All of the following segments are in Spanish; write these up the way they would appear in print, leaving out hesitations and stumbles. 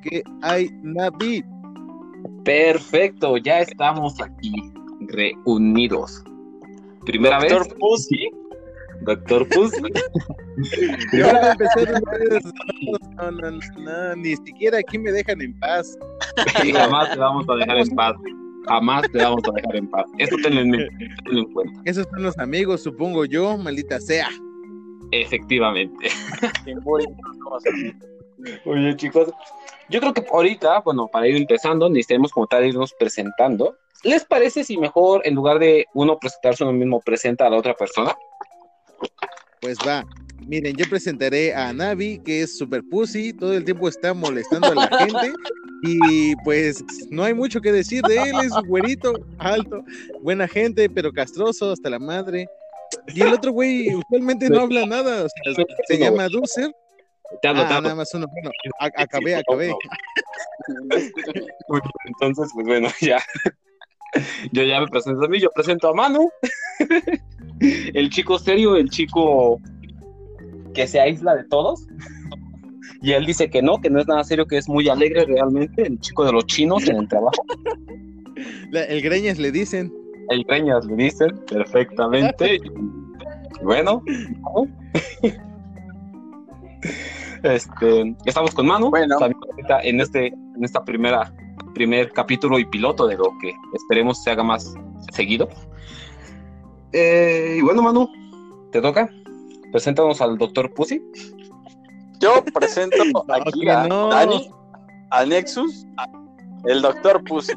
¿Qué hay, Navid? Perfecto, ya estamos aquí reunidos. Primera vez. Doctor Pussy. Doctor Pussy. Yo voy a empezar ustedes. No, ni siquiera aquí me dejan en paz. Sí, jamás te vamos a dejar en paz. Jamás te vamos a dejar en paz. Eso tenlo en cuenta. Esos son los amigos, supongo yo, maldita sea. Efectivamente. Oye, chicos, yo creo que ahorita, bueno, para ir empezando, necesitamos como tal irnos presentando. ¿Les parece si mejor, en lugar de uno presentarse uno mismo, presenta a la otra persona? Pues va. Miren, yo presentaré a Navi, que es super pussy, todo el tiempo está molestando a la gente, y pues no hay mucho que decir de él, es un güerito, alto, buena gente, pero castroso hasta la madre. Y el otro güey usualmente no habla nada, o sea, se llama Dulcer. Nada más uno. Bueno, acabé. Entonces, pues bueno, ya. Yo ya me presento a mí, yo presento a Manu. El chico serio, el chico que se aísla de todos. Y él dice que no es nada serio, que es muy alegre realmente. El chico de los chinos en el trabajo. El Greñas le dicen. El Greñas le dicen, perfectamente. Bueno. ¿No? Estamos con Manu, bueno, en esta primer capítulo y piloto de lo que esperemos se haga más seguido. Y bueno, Manu, te toca. Preséntanos al Dr. Pussy. Yo presento aquí a Dani, a Nexus, el Dr. Pussy.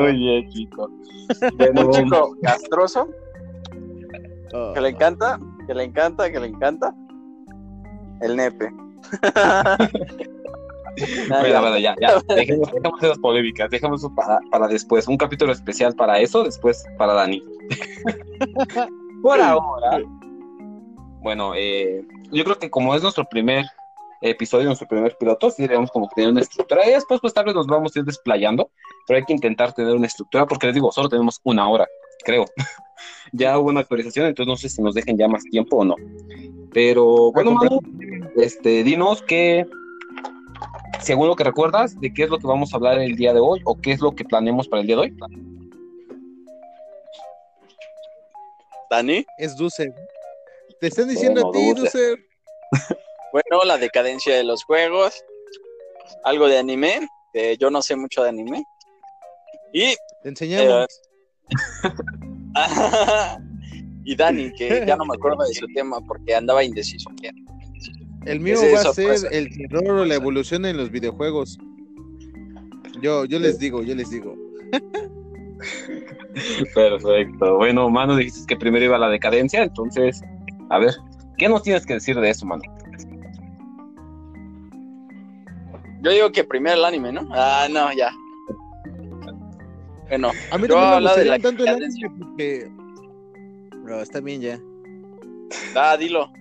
Oye, chico. Un chico castroso que le encanta. Que le encanta el nepe. Bueno, ya. Dejemos esas polémicas, dejemos eso para después. Un capítulo especial para eso, después para Dani. Por ahora. Bueno, yo creo que como es nuestro primer episodio, nuestro primer piloto, sí debemos como tener una estructura. Y después, pues tal vez nos vamos a ir desplayando, pero hay que intentar tener una estructura, porque les digo, solo tenemos una hora, creo. Ya hubo una actualización, entonces no sé si nos dejen ya más tiempo o no. Pero bueno, Manu, dinos que, según lo que recuerdas, de qué es lo que vamos a hablar el día de hoy, o qué es lo que planeamos para el día de hoy. ¿Dani? Es Dulcer. Te están diciendo a ti, Dulcer. Bueno, la decadencia de los juegos, algo de anime, que yo no sé mucho de anime. Y te enseñamos. Y Dani, que ya no me acuerdo de su tema porque andaba indeciso. El mío va a ser el terror o la evolución en los videojuegos. Yo les digo. Perfecto. Bueno, Manu, dijiste que primero iba la decadencia, entonces, a ver, ¿qué nos tienes que decir de eso, Manu? Yo digo que primero el anime, ¿no? Ah, no, ya. Bueno, a mí también me gustaría tanto el anime porque... Bro, está bien ya. Ah, dilo.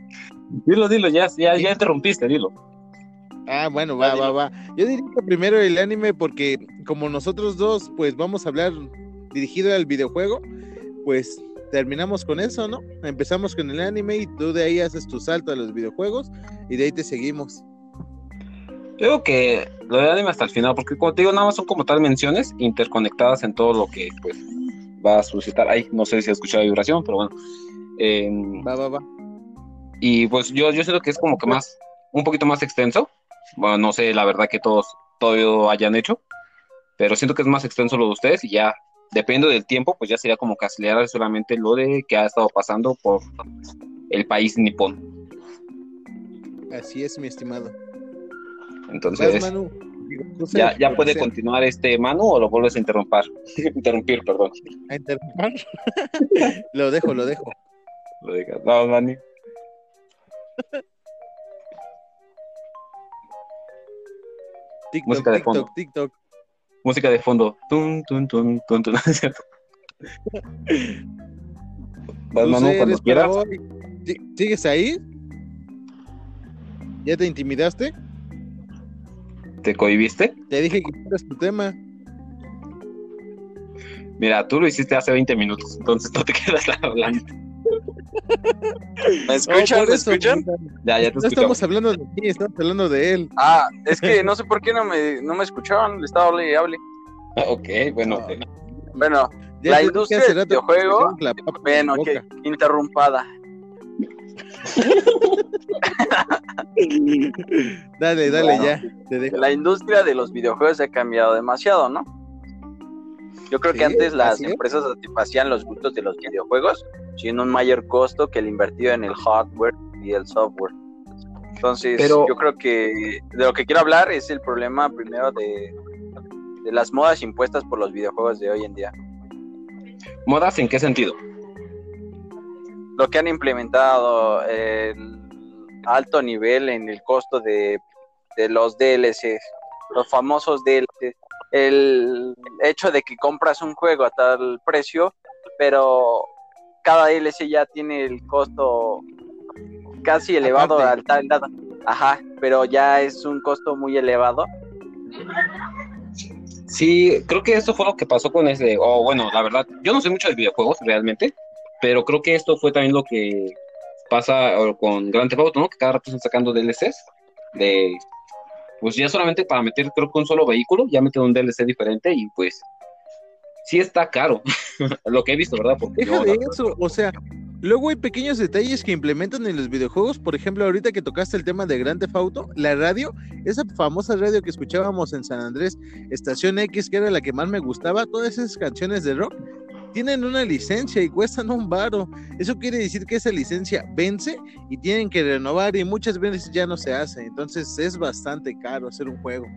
Dilo, ya interrumpiste, dilo. Ah, bueno, va. Yo diría que primero el anime porque como nosotros dos, pues vamos a hablar dirigido al videojuego, pues terminamos con eso, ¿no? Empezamos con el anime y tú de ahí haces tu salto a los videojuegos y de ahí te seguimos. Creo que lo de anime hasta el final, porque como te digo, nada más son como tal menciones interconectadas en todo lo que pues va a suscitar. Ay, no sé si escuché la vibración, pero bueno. Va. Y pues yo siento que es como que más, un poquito más extenso. Bueno, no sé la verdad que todos todavía hayan hecho, pero siento que es más extenso lo de ustedes y ya, dependiendo del tiempo, pues ya sería como que acelerar solamente lo de que ha estado pasando por el país nipón. Así es, mi estimado. Entonces, Manu, ya puede continuar Manu, o lo vuelves a interrumpir, perdón. ¿A interrumpir? Lo dejo. Lo dejas, no, Manu. Música de fondo. TikTok. Música de fondo. Tum, tum, tum, tum, tum. Vas, Manu, cuando quieras. ¿Sigues ahí? ¿Ya te intimidaste? ¿Te cohibiste? Te dije que eres tu tema. Mira, tú lo hiciste hace 20 minutos, entonces no te quedas hablando. ¿Me escuchan? No, ¿me escuchan? Ya te escucho. No estamos hablando de ti, estamos hablando de él. Ah, es que no sé por qué no me escuchaban, le estaba hablando y hablé. Ah, ok, bueno. Bueno, ya la industria del videojuego, bueno, que interrumpada. dale, bueno, ya te dejo. La industria de los videojuegos ha cambiado demasiado, ¿no? Yo creo que antes las empresas satisfacían los gustos de los videojuegos sin un mayor costo que el invertido en el hardware y el software. Entonces, yo creo que de lo que quiero hablar es el problema primero de las modas impuestas por los videojuegos de hoy en día. ¿Modas en qué sentido? Lo que han implementado, el alto nivel en el costo de los DLCs, los famosos DLCs. El hecho de que compras un juego a tal precio, pero cada DLC ya tiene el costo casi elevado. Aparte, al tal. Ajá, pero ya es un costo muy elevado. Sí, creo que esto fue lo que pasó con ese. Bueno, la verdad, yo no sé mucho de videojuegos realmente, pero creo que esto fue también lo que pasa con Grand Theft Auto, ¿no? Que cada rato están sacando DLCs de... Pues ya solamente para meter, creo que un solo vehículo, ya meten un DLC diferente y pues sí está caro, lo que he visto, ¿verdad? Porque deja de eso, o sea, luego hay pequeños detalles que implementan en los videojuegos. Por ejemplo, ahorita que tocaste el tema de Grand Theft Auto, la radio, esa famosa radio que escuchábamos en San Andrés, Estación X, que era la que más me gustaba, todas esas canciones de rock tienen una licencia y cuestan un varo. Eso quiere decir que esa licencia vence y tienen que renovar, y muchas veces ya no se hace. Entonces es bastante caro hacer un juego.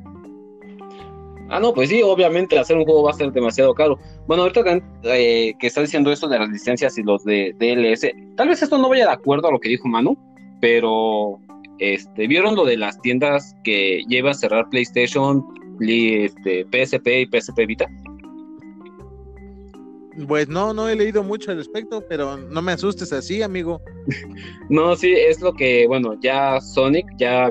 Ah, no, pues sí, obviamente hacer un juego va a ser demasiado caro. Bueno, ahorita que está diciendo esto de las licencias y los de DLC, tal vez esto no vaya de acuerdo a lo que dijo Manu, pero ¿vieron lo de las tiendas que llevan a cerrar PlayStation, PSP y PSP Vita? Pues no he leído mucho al respecto, pero no me asustes así, amigo. No, sí, es lo que, bueno, ya Sonic ya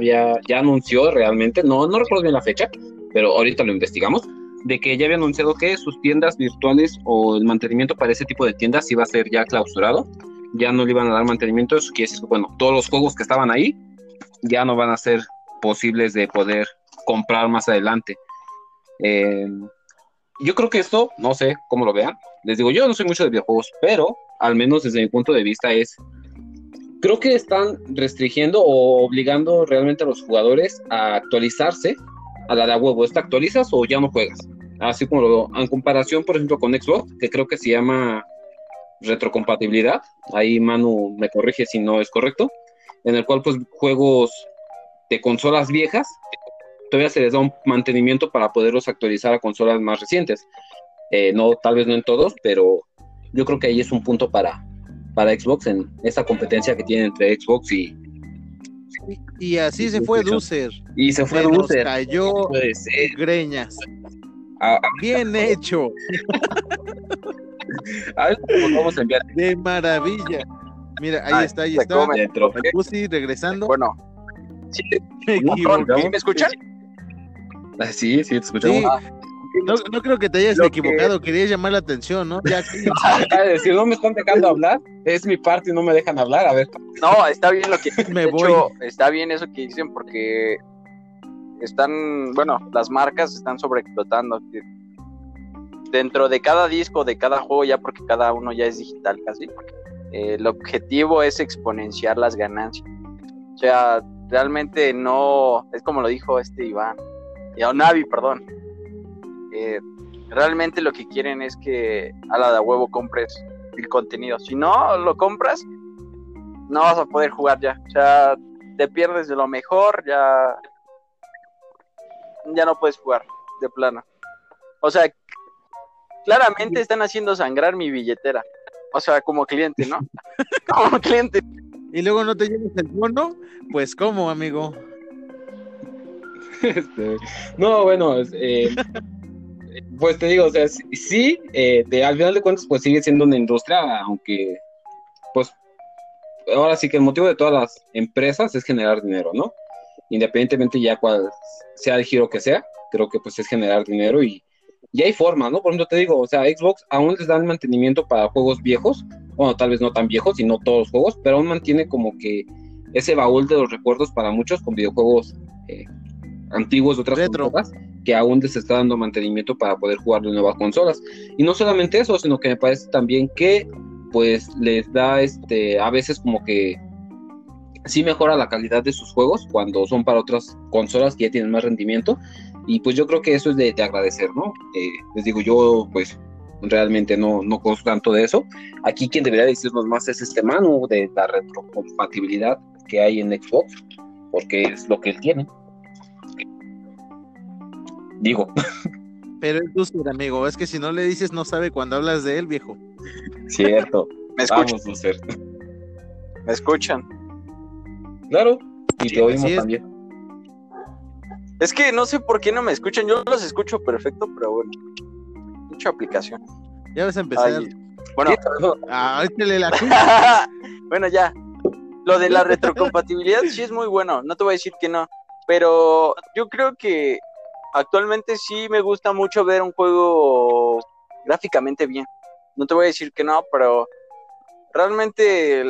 anunció realmente, no recuerdo bien la fecha, pero ahorita lo investigamos, de que ya había anunciado que sus tiendas virtuales o el mantenimiento para ese tipo de tiendas iba a ser ya clausurado, ya no le iban a dar mantenimiento. Eso quiere decir que, bueno, todos los juegos que estaban ahí ya no van a ser posibles de poder comprar más adelante. Yo creo que esto, no sé cómo lo vean, les digo, yo no soy mucho de videojuegos, pero al menos desde mi punto de vista creo que están restringiendo o obligando realmente a los jugadores a actualizarse a la de a huevo. ¿Te actualizas o ya no juegas? Así como lo veo, en comparación, por ejemplo, con Xbox, que creo que se llama retrocompatibilidad, ahí Manu me corrige si no es correcto, en el cual pues juegos de consolas viejas todavía se les da un mantenimiento para poderlos actualizar a consolas más recientes. No, tal vez no en todos, pero yo creo que ahí es un punto para Xbox en esa competencia que tiene entre Xbox y así y se fue Dulcer. Y se fue Dulcer. Cayó Greñas. Bien hecho. A ver, pues vamos a enviar. De maravilla. Mira, ahí está. Pusi regresando. Bueno. Sí, ¿me escuchan? Sí, te escuchamos. Sí. No creo que te hayas equivocado, quería llamar la atención, ¿no? Ya que... Si no me están dejando hablar, es mi parte y no me dejan hablar, a ver. No, está bien lo que me de voy. Hecho, está bien eso que dicen porque están, bueno, las marcas están sobreexplotando. Dentro de cada disco, de cada juego, ya porque cada uno ya es digital casi, el objetivo es exponenciar las ganancias. O sea, realmente no, es como lo dijo Iván, o Navi, perdón. Realmente lo que quieren es que a la de huevo compres el contenido. Si no lo compras, no vas a poder jugar ya. O sea, te pierdes de lo mejor, ya no puedes jugar de plano. O sea, claramente están haciendo sangrar mi billetera. O sea, como cliente, ¿no? Como cliente. Y luego no te llevas el bono, pues ¿cómo, amigo? No, bueno, pues te digo, o sea, sí, al final de cuentas, pues sigue siendo una industria, aunque, pues, ahora sí que el motivo de todas las empresas es generar dinero, ¿no? Independientemente ya cuál sea el giro que sea, creo que pues es generar dinero y hay formas, ¿no? Por ejemplo, te digo, o sea, Xbox aún les dan mantenimiento para juegos viejos, bueno, tal vez no tan viejos y no todos los juegos, pero aún mantiene como que ese baúl de los recuerdos para muchos con videojuegos antiguos de otras consolas que aún les está dando mantenimiento para poder jugar de nuevas consolas. Y no solamente eso, sino que me parece también que pues les da a veces como que sí mejora la calidad de sus juegos cuando son para otras consolas que ya tienen más rendimiento, y pues yo creo que eso es de agradecer, ¿no? Les digo, yo pues realmente no conozco tanto de eso. Aquí quien debería decirnos más es Manu de la retrocompatibilidad que hay en Xbox, porque es lo que él tiene. Digo. Pero es Dulcer, amigo, es que si no le dices no sabe cuando hablas de él, viejo. Cierto. ¿Me escuchan? Vamos, Dulcer. ¿Me escuchan? Claro, y sí, te oímos también. Es que no sé por qué no me escuchan, yo los escucho perfecto, pero bueno. Mucha aplicación. Ya vas a empezar. Ay, bueno, bueno, ya. Lo de la retrocompatibilidad sí es muy bueno, no te voy a decir que no, pero yo creo que actualmente sí me gusta mucho ver un juego gráficamente bien. No te voy a decir que no, pero realmente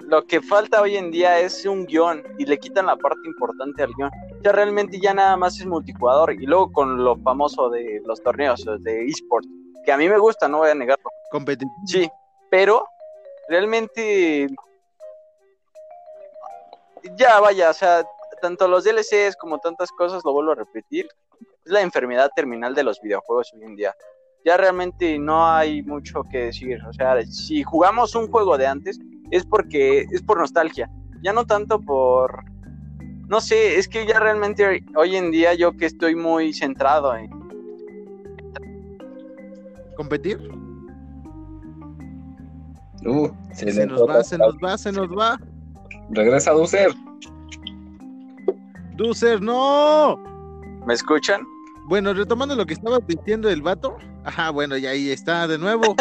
lo que falta hoy en día es un guión y le quitan la parte importante al guión. O sea, realmente ya nada más es multijugador y luego con lo famoso de los torneos de eSports, que a mí me gusta, no voy a negarlo. Competitivo. Sí, pero realmente ya vaya, o sea, tanto los DLCs como tantas cosas, lo vuelvo a repetir, es la enfermedad terminal de los videojuegos hoy en día. Ya realmente no hay mucho que decir, o sea, si jugamos un juego de antes es porque es por nostalgia, ya no tanto por, no sé, es que ya realmente hoy en día yo que estoy muy centrado en competir. Se nos va. Regresa Dulcer. Dulcer, no. ¿Me escuchan? Bueno, retomando lo que estaba diciendo el vato. Ajá, bueno, y ahí está de nuevo.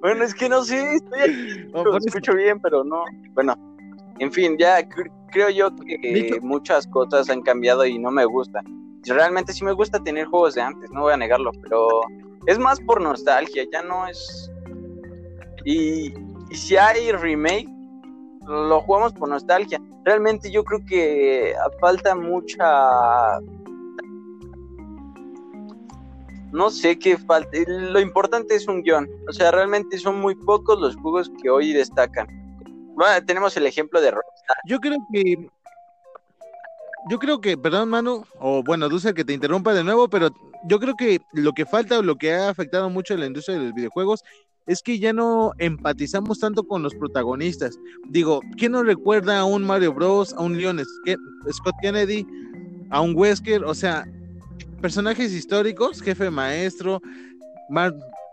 Bueno, es que no sé, estoy aquí. No, lo escucho bien, pero no. Bueno, en fin, ya creo yo que muchas cosas han cambiado y no me gusta. Realmente sí me gusta tener juegos de antes, no voy a negarlo, pero es más por nostalgia, ya no es. Y si hay remake, lo jugamos por nostalgia. Realmente yo creo que falta mucha, no sé qué falta, lo importante es un guión, o sea, realmente son muy pocos los juegos que hoy destacan. Bueno, tenemos el ejemplo de Rockstar. Yo creo que, perdón Manu, o bueno, Dulce, que te interrumpa de nuevo, pero yo creo que lo que falta o lo que ha afectado mucho a la industria de los videojuegos es que ya no empatizamos tanto con los protagonistas. Digo, ¿quién nos recuerda a un Mario Bros, a un Leon Scott Kennedy, a un Wesker? O sea, personajes históricos, Jefe Maestro,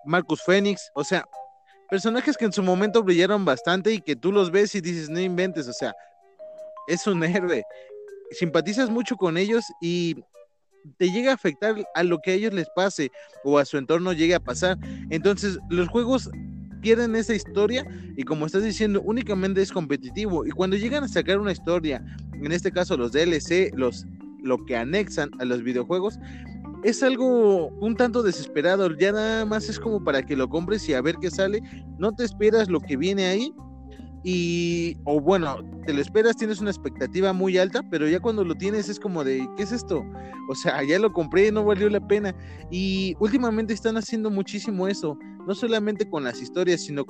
Marcus Fenix, o sea, personajes que en su momento brillaron bastante y que tú los ves y dices, no inventes, o sea, es un héroe. Simpatizas mucho con ellos y te llega a afectar a lo que a ellos les pase o a su entorno llegue a pasar. Entonces los juegos pierden esa historia y, como estás diciendo, únicamente es competitivo. Y cuando llegan a sacar una historia, en este caso los DLC, lo que anexan a los videojuegos, es algo un tanto desesperado. Ya nada más es como para que lo compres y a ver qué sale. No te esperas lo que viene ahí. Y, o bueno, te lo esperas, tienes una expectativa muy alta, pero ya cuando lo tienes es como de, ¿qué es esto? O sea, ya lo compré, no valió la pena. Y últimamente están haciendo muchísimo eso, no solamente con las historias, sino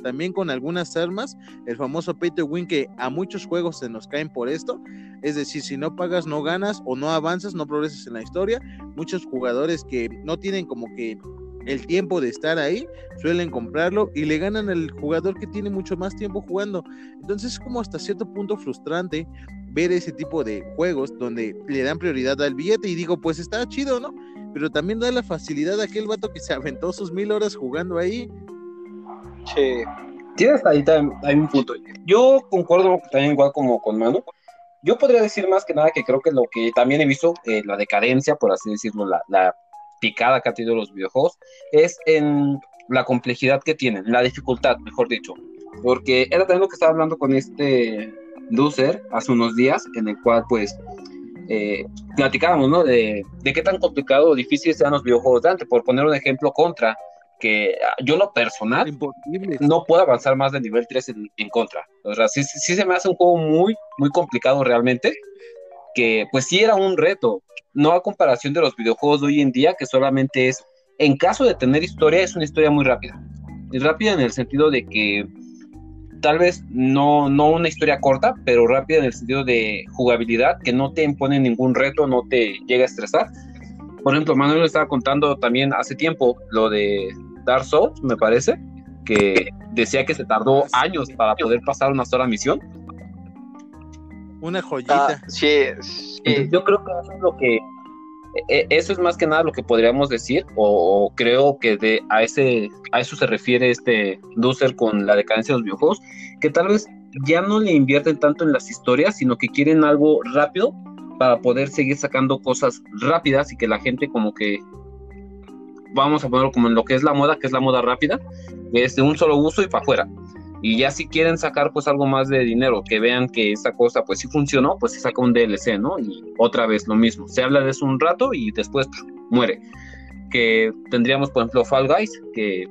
también con algunas armas, el famoso pay to win, que a muchos juegos se nos caen por esto. Es decir, si no pagas no ganas, o no avanzas, no progresas en la historia. Muchos jugadores que no tienen como que el tiempo de estar ahí, suelen comprarlo y le ganan al jugador que tiene mucho más tiempo jugando. Entonces es como hasta cierto punto frustrante ver ese tipo de juegos donde le dan prioridad al billete, y digo, pues está chido, ¿no? Pero también da la facilidad a aquel vato que se aventó sus 1000 horas jugando ahí. Che, tienes ahí también un punto. Yo concuerdo también igual como con Manu. Yo podría decir más que nada que creo que lo que también he visto, la decadencia, por así decirlo, la picada que han tenido los videojuegos, es en la complejidad que tienen, la dificultad, mejor dicho, porque era también lo que estaba hablando con Dulcer hace unos días, en el cual pues platicábamos, ¿no?, de qué tan complicado o difícil sean los videojuegos de antes. Por poner un ejemplo, Contra, que yo en lo personal no puedo avanzar más del nivel 3 en contra. O sea, sí se me hace un juego muy, muy complicado realmente, que pues sí era un reto, no a comparación de los videojuegos de hoy en día, que solamente es, en caso de tener historia, es una historia muy rápida. Es rápida en el sentido de que tal vez no una historia corta, pero rápida en el sentido de jugabilidad, que no te impone ningún reto, no te llega a estresar. Por ejemplo, Manuel me estaba contando también hace tiempo lo de Dark Souls, me parece, que decía que se tardó años para poder pasar una sola misión. Una joyita. Sí. Yo creo que eso es más que nada lo que podríamos decir, o creo que a eso se refiere este Dulcer con la decadencia de los videojuegos, que tal vez ya no le invierten tanto en las historias, sino que quieren algo rápido para poder seguir sacando cosas rápidas y que la gente, como que vamos a ponerlo como en lo que es la moda, rápida, es de un solo uso y para afuera. Y ya si quieren sacar pues algo más de dinero, que vean que esa cosa pues sí funcionó, pues se saca un DLC, ¿no? Y otra vez lo mismo, se habla de eso un rato y después muere. Que tendríamos, por ejemplo, Fall Guys, que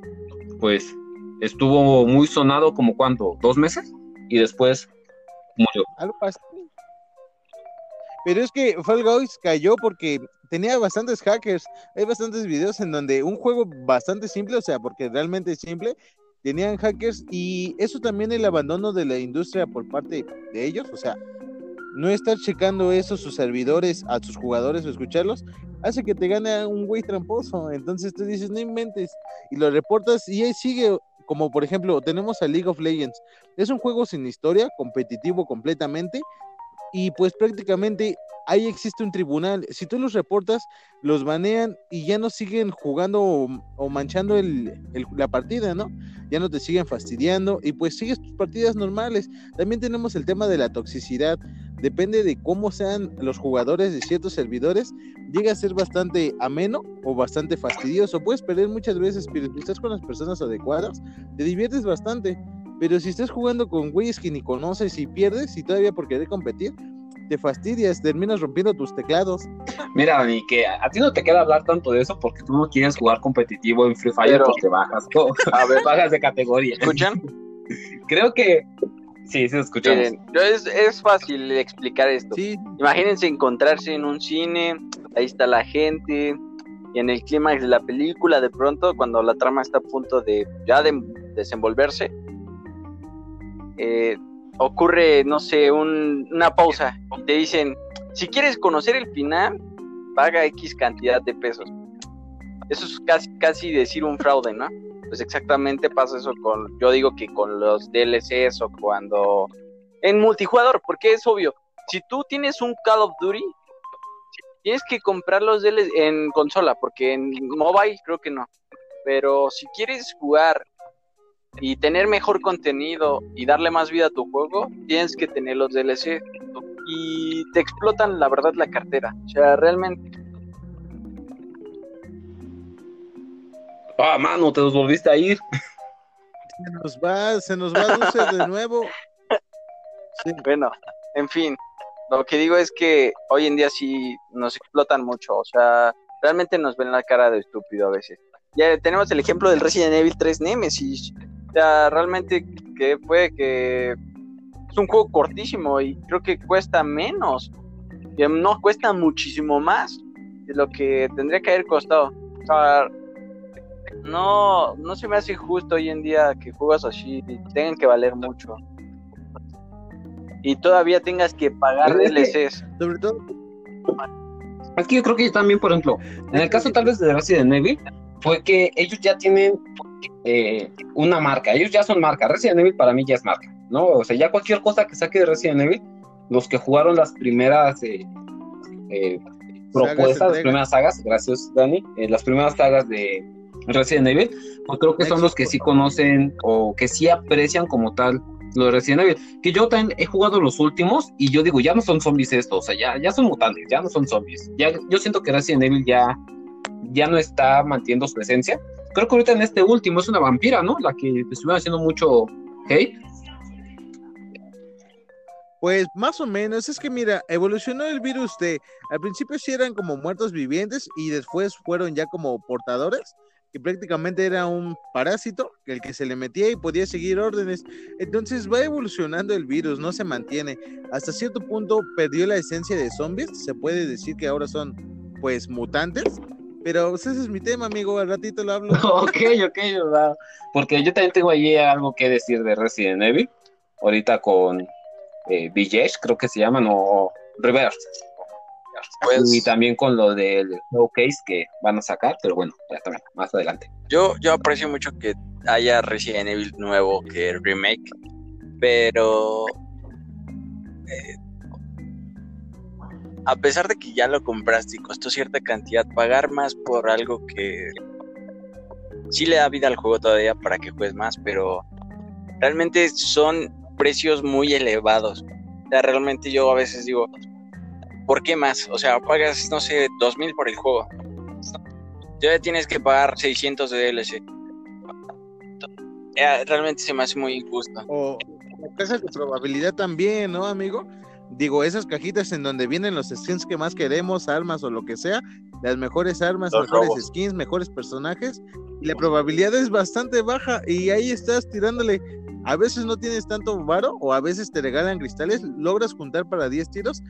pues estuvo muy sonado como ¿cuánto? 2 meses y después murió. Algo así. Pero es que Fall Guys cayó porque tenía bastantes hackers. Hay bastantes videos en donde un juego bastante simple, o sea, porque realmente es simple, tenían hackers, y eso también el abandono de la industria por parte de ellos, o sea, no estar checando eso, sus servidores, a sus jugadores o escucharlos, hace que te gane un güey tramposo, entonces tú dices, no inventes, y lo reportas y ahí sigue, como por ejemplo, tenemos a League of Legends, es un juego sin historia, competitivo completamente, y pues prácticamente ahí existe un tribunal, si tú los reportas, los banean y ya no siguen jugando o manchando la partida, ¿no? Ya no te siguen fastidiando y pues sigues tus partidas normales. También tenemos el tema de la toxicidad, depende de cómo sean los jugadores de ciertos servidores, llega a ser bastante ameno o bastante fastidioso, puedes perder muchas veces, pero si estás con las personas adecuadas, te diviertes bastante. Pero si estás jugando con güeyes que ni conoces y pierdes, y todavía por querer competir, te fastidias, terminas rompiendo tus teclados. Mira, Dani, que a ti no te queda hablar tanto de eso porque tú no quieres jugar competitivo en Free Fire, pero porque bajas. No, a ver, bajas de categoría. ¿Escuchan? Creo que sí, escuchamos. Miren, es fácil explicar esto. Sí. Imagínense encontrarse en un cine, ahí está la gente, y en el clímax de la película, de pronto, cuando la trama está a punto de ya de desenvolverse, ocurre, no sé, una pausa y te dicen, si quieres conocer el final, paga X cantidad de pesos. Eso es casi decir un fraude, ¿no? Pues exactamente pasa eso yo digo que con los DLCs o cuando en multijugador, porque es obvio, si tú tienes un Call of Duty, tienes que comprar los DLCs en consola, porque en mobile creo que no, pero si quieres jugar y tener mejor contenido y darle más vida a tu juego, tienes que tener los DLC y te explotan, la verdad, la cartera. O sea, realmente. Ah, mano, te nos volviste a ir. Se nos va Dulce de nuevo. Sí. Bueno, en fin, lo que digo es que hoy en día sí nos explotan mucho. O sea, realmente nos ven la cara de estúpido a veces. Ya tenemos el ejemplo del Resident Evil 3 Nemesis. O sea, realmente que puede que es un juego cortísimo y creo que cuesta menos, que no cuesta muchísimo más de lo que tendría que haber costado. O sea, no se me hace justo hoy en día que juegos así tengan que valer mucho y todavía tengas que pagar DLCs. Sobre todo es que yo creo que también, por ejemplo, en el caso tal vez de Resident Evil, fue que ellos ya tienen una marca, ellos ya son marca. Resident Evil para mí ya es marca, ¿no? O sea, ya cualquier cosa que saque de Resident Evil, los que jugaron las primeras propuestas, las primeras sagas, gracias Dani, las primeras sagas de Resident Evil, pues creo que son los que sí conocen o que sí aprecian como tal lo de Resident Evil. Que yo también he jugado los últimos y yo digo, ya no son zombies estos, o sea, ya son mutantes, ya no son zombies. Ya, yo siento que Resident Evil ya no está manteniendo su esencia. Creo que ahorita en este último es una vampira, ¿no? La que estuvieron haciendo mucho hate. Pues más o menos, es que mira, evolucionó el virus al principio sí eran como muertos vivientes y después fueron ya como portadores, que prácticamente era un parásito, el que se le metía y podía seguir órdenes. Entonces va evolucionando el virus, no se mantiene. Hasta cierto punto perdió la esencia de zombies, se puede decir que ahora son, pues, mutantes. Pero pues, ese es mi tema, amigo, al ratito lo hablo. Ok, verdad. Porque yo también tengo allí algo que decir de Resident Evil, ahorita con Village, creo que se llaman, o Reverse. Pues, y también con lo del showcase que van a sacar, pero bueno, ya también, más adelante. Yo aprecio mucho que haya Resident Evil nuevo que el remake, pero a pesar de que ya lo compraste y costó cierta cantidad, pagar más por algo que sí le da vida al juego todavía para que juegues más, pero realmente son precios muy elevados. O sea, realmente yo a veces digo, ¿por qué más? O sea, pagas, no sé, 2,000 por el juego. Ya tienes que pagar 600 de DLC. Realmente se me hace muy injusto. O casas de probabilidad también, ¿no, amigo? Digo, esas cajitas en donde vienen los skins que más queremos, armas o lo que sea, las mejores armas, los mejores robos, skins, mejores personajes, y la probabilidad es bastante baja, y ahí estás tirándole. A veces no tienes tanto varo, o a veces te regalan cristales, logras juntar para 10 tiros,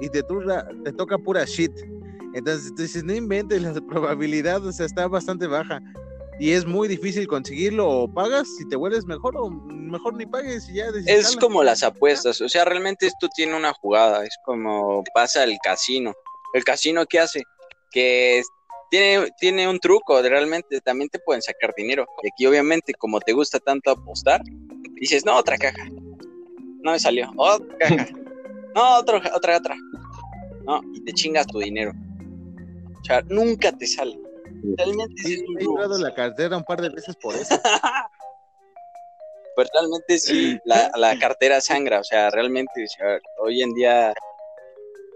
y te toca pura shit. Entonces te dices, no inventes, la probabilidad, o sea, está bastante baja y es muy difícil conseguirlo. O pagas si te vuelves mejor, o mejor ni pagues y ya desinstala. Es como las apuestas, o sea, realmente esto tiene una jugada, es como pasa el casino. ¿El casino qué hace? Que tiene un truco, realmente también te pueden sacar dinero. Y aquí obviamente, como te gusta tanto apostar, dices, no, otra caja, no me salió, otra caja, no, otra, no, y te chingas tu dinero. O sea, nunca te sale. Realmente sí, me he librado la cartera un par de veces por eso. Pues realmente sí, la cartera sangra, o sea, realmente, o sea, hoy en día,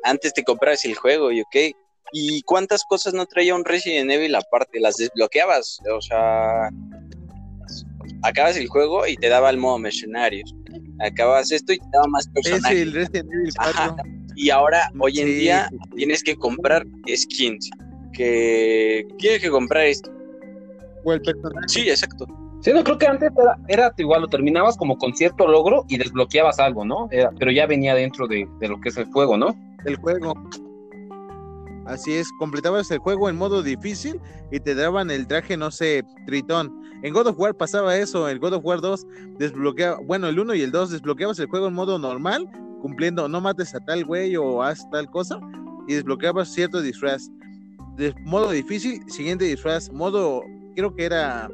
antes te comprabas el juego y ok, y cuántas cosas no traía un Resident Evil aparte, las desbloqueabas, o sea, acabas el juego y te daba el modo mercenarios, acabas esto y te daba más personajes. Es el Resident Evil 4. Ajá. Y ahora, hoy en día, tienes que comprar skins. Que tienes que comprar esto. O el personaje. Sí, exacto. Sí, no, creo que antes era igual, lo terminabas como con cierto logro y desbloqueabas algo, ¿no? Pero ya venía dentro de lo que es el juego, ¿no? El juego. Así es, completabas el juego en modo difícil y te daban el traje, no sé, Tritón. En God of War pasaba eso, en God of War 2 desbloqueaba, bueno, el 1 y el 2 desbloqueabas el juego en modo normal, cumpliendo no mates a tal güey o haz tal cosa, y desbloqueabas cierto disfraz. De modo difícil, siguiente disfraz, modo, creo que era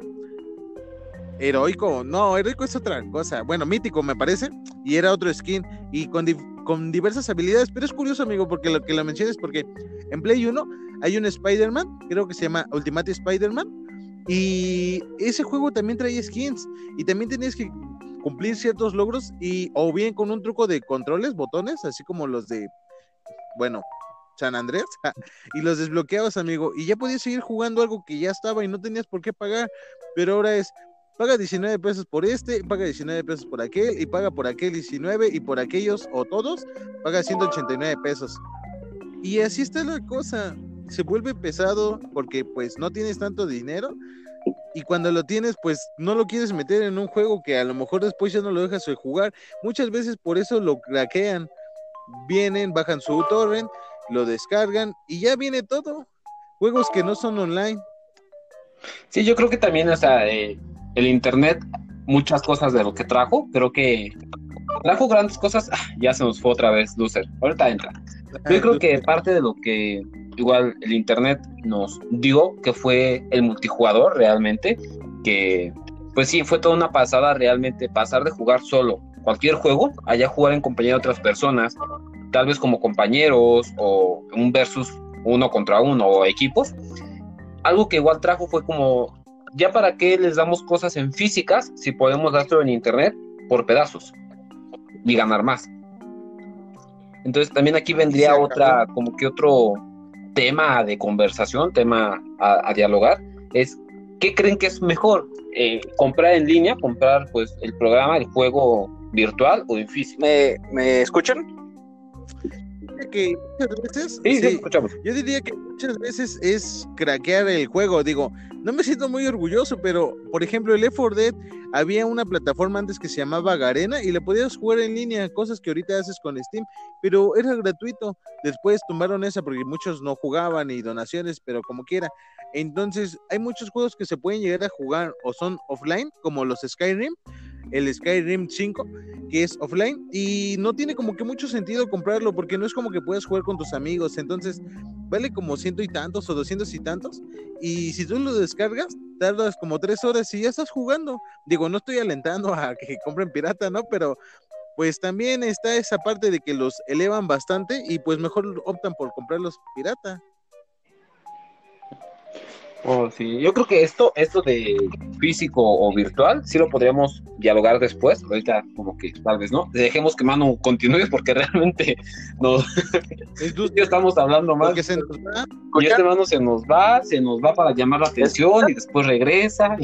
heroico, no, heroico es otra cosa, bueno, mítico me parece, y era otro skin, y con diversas habilidades. Pero es curioso, amigo, porque lo que lo mencionas, porque en Play 1 hay un Spider-Man, creo que se llama Ultimate Spider-Man, y ese juego también traía skins, y también tenías que cumplir ciertos logros, y o bien con un truco de controles, botones, así como los de, bueno, San Andrés, y los desbloqueabas, amigo, y ya podías seguir jugando algo que ya estaba y no tenías por qué pagar. Pero ahora es, paga 19 pesos por este, paga 19 pesos por aquel, y paga por aquel 19, y por aquellos o todos, paga 189 pesos, y así está la cosa. Se vuelve pesado porque pues no tienes tanto dinero, y cuando lo tienes, pues no lo quieres meter en un juego que a lo mejor después ya no lo dejas de jugar. Muchas veces por eso lo craquean, vienen, bajan su torrent, lo descargan y ya viene todo, juegos que no son online. Sí, yo creo que también, o sea, el internet, muchas cosas de lo que trajo, creo que trajo grandes cosas. Ya se nos fue otra vez Dulcer, ahorita entra. Yo creo que parte de lo que igual el internet nos dio, que fue el multijugador realmente, que pues sí, fue toda una pasada realmente, pasar de jugar solo cualquier juego, allá jugar en compañía de otras personas, tal vez como compañeros, o un versus uno contra uno, o equipos. Algo que igual trajo fue como, ya para qué les damos cosas en físicas, si podemos dárselo en internet por pedazos, y ganar más. Entonces también aquí vendría otra, como que otro tema de conversación, tema a dialogar, es, ¿qué creen que es mejor? ¿Comprar en línea, comprar pues el programa, el juego virtual, o en físico? ¿Me escuchan? Que muchas veces, sí, yo diría que muchas veces es craquear el juego. Digo, No me siento muy orgulloso, pero por ejemplo el Left 4 Dead, había una plataforma antes que se llamaba Garena y le podías jugar en línea, cosas que ahorita haces con Steam, pero era gratuito. Después tomaron esa porque muchos no jugaban y donaciones, pero como quiera. Entonces hay muchos juegos que se pueden llegar a jugar o son offline, como los Skyrim, el Skyrim 5, que es offline, y no tiene como que mucho sentido comprarlo, porque no es como que puedas jugar con tus amigos. Entonces vale como 100 y tantos o 200 y tantos, y si tú lo descargas, tardas como 3 horas y ya estás jugando. Digo, no estoy alentando a que compren pirata, ¿no? Pero pues también está esa parte de que los elevan bastante y pues mejor optan por comprarlos pirata. Oh, sí. Yo creo que esto de físico o virtual sí lo podríamos dialogar después. Ahorita como que tal vez no. Dejemos que Manu continúe porque realmente no. Ya estamos hablando más. Porque este Manu se nos va para llamar la atención y después regresa.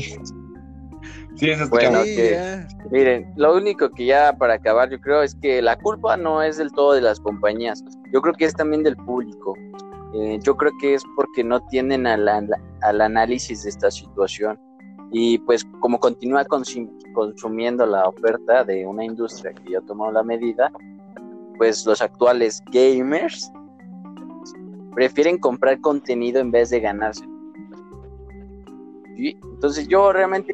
Sí, eso es bueno, que, miren, lo único que ya para acabar yo creo es que la culpa no es del todo de las compañías. Yo creo que es también del público. Yo creo que es porque no tienen al análisis de esta situación y pues como continúa consumiendo la oferta de una industria que ya tomó la medida, pues los actuales gamers prefieren comprar contenido en vez de ganarse. ¿Sí? Entonces yo realmente...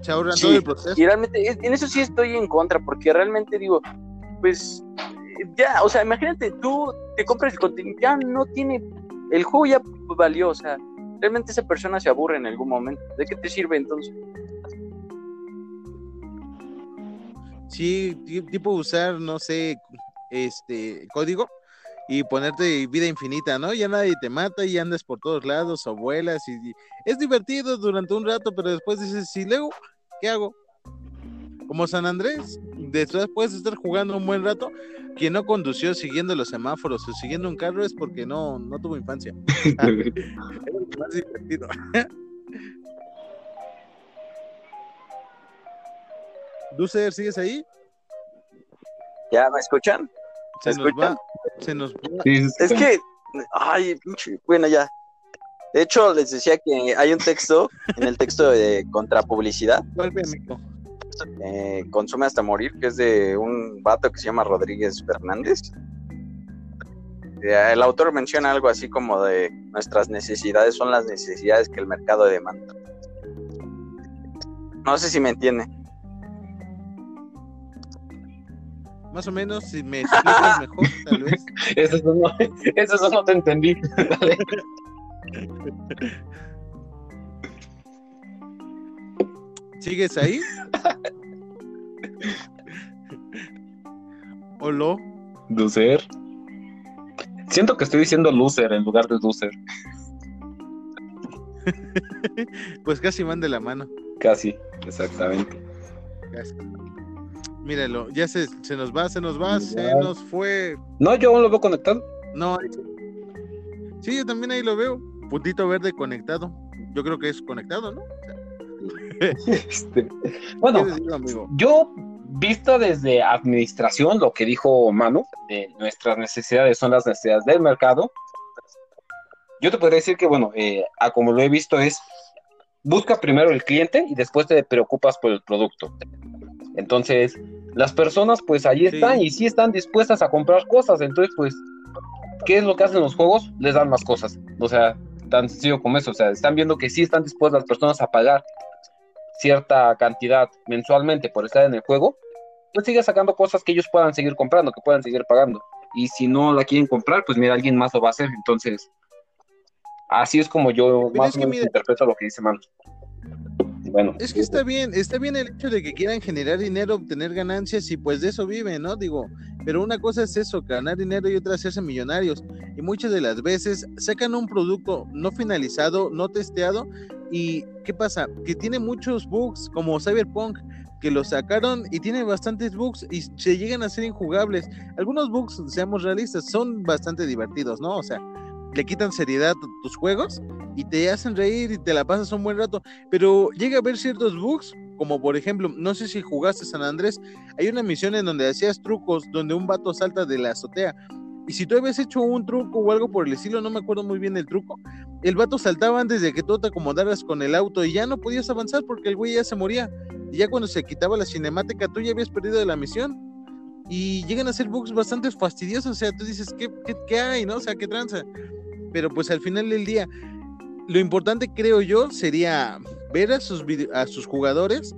Se ahorra todo el proceso. Y realmente en eso sí estoy en contra, porque realmente digo, pues... Ya, o sea, imagínate, tú te compras el contenido, ya no tiene, el juego ya valió, o sea, realmente esa persona se aburre en algún momento. ¿De qué te sirve entonces? Sí, tipo usar, no sé, código y ponerte vida infinita, ¿no? Ya nadie te mata y andas por todos lados o vuelas y es divertido durante un rato, pero después dices, ¿y luego qué hago? Como San Andrés, después puedes estar jugando un buen rato. Quien no condució siguiendo los semáforos o siguiendo un carro es porque no tuvo infancia. Es más divertido. Dulcer, ¿sigues ahí? ¿Ya me escuchan? ¿Se nos va? Es que, ay, bueno, ya. De hecho, les decía que hay un texto, en el texto de contrapublicidad. Vuelve, amigo. Consume hasta morir, que es de un vato que se llama Rodríguez Fernández. El autor menciona algo así como de nuestras necesidades son las necesidades que el mercado demanda. No sé si me entiende. Más o menos, si me explicas mejor, tal vez. Eso no te entendí. Dale. ¿Sigues ahí? ¿Hola? ¿Dulcer? Siento que estoy diciendo loser en lugar de Dulcer. Pues casi van de la mano. Casi, exactamente. Casi. Míralo, ya se nos fue. No, yo aún lo veo conectado. No. Sí, yo también ahí lo veo. Puntito verde conectado. Yo creo que es conectado, ¿no? Bueno, yo visto desde administración lo que dijo Manu, de nuestras necesidades son las necesidades del mercado, yo te podría decir que bueno, a como lo he visto es, busca primero el cliente y después te preocupas por el producto. Entonces las personas pues ahí están y sí están dispuestas a comprar cosas, entonces pues ¿qué es lo que hacen los juegos? Les dan más cosas, o sea, tan sencillo como eso, o sea, están viendo que sí están dispuestas las personas a pagar cierta cantidad mensualmente por estar en el juego, pues sigue sacando cosas que ellos puedan seguir comprando, que puedan seguir pagando, y si no la quieren comprar, pues mira, alguien más lo va a hacer. Entonces así es como yo pero más o menos interpreto lo que dice Manu. Bueno, es que está bien el hecho de que quieran generar dinero, obtener ganancias y pues de eso viven, ¿no? Digo, pero una cosa es eso, ganar dinero y otra es hacerse millonarios, y muchas de las veces sacan un producto no finalizado, no testeado, y ¿qué pasa? Que tiene muchos bugs, como Cyberpunk, que lo sacaron y tiene bastantes bugs y se llegan a ser injugables. Algunos bugs, seamos realistas, son bastante divertidos, ¿no? O sea, le quitan seriedad a tus juegos y te hacen reír y te la pasas un buen rato, pero llega a haber ciertos bugs, como por ejemplo, no sé si jugaste San Andrés, hay una misión en donde hacías trucos, donde un vato salta de la azotea, y si tú habías hecho un truco o algo por el estilo, no me acuerdo muy bien el truco, el vato saltaba antes de que tú te acomodaras con el auto y ya no podías avanzar porque el güey ya se moría. Y ya cuando se quitaba la cinemática, tú ya habías perdido de la misión. Y llegan a ser bugs bastante fastidiosos. O sea, tú dices, ¿qué hay, no? O sea, ¿qué tranza? Pero pues al final del día, lo importante, creo yo, sería ver a sus jugadores,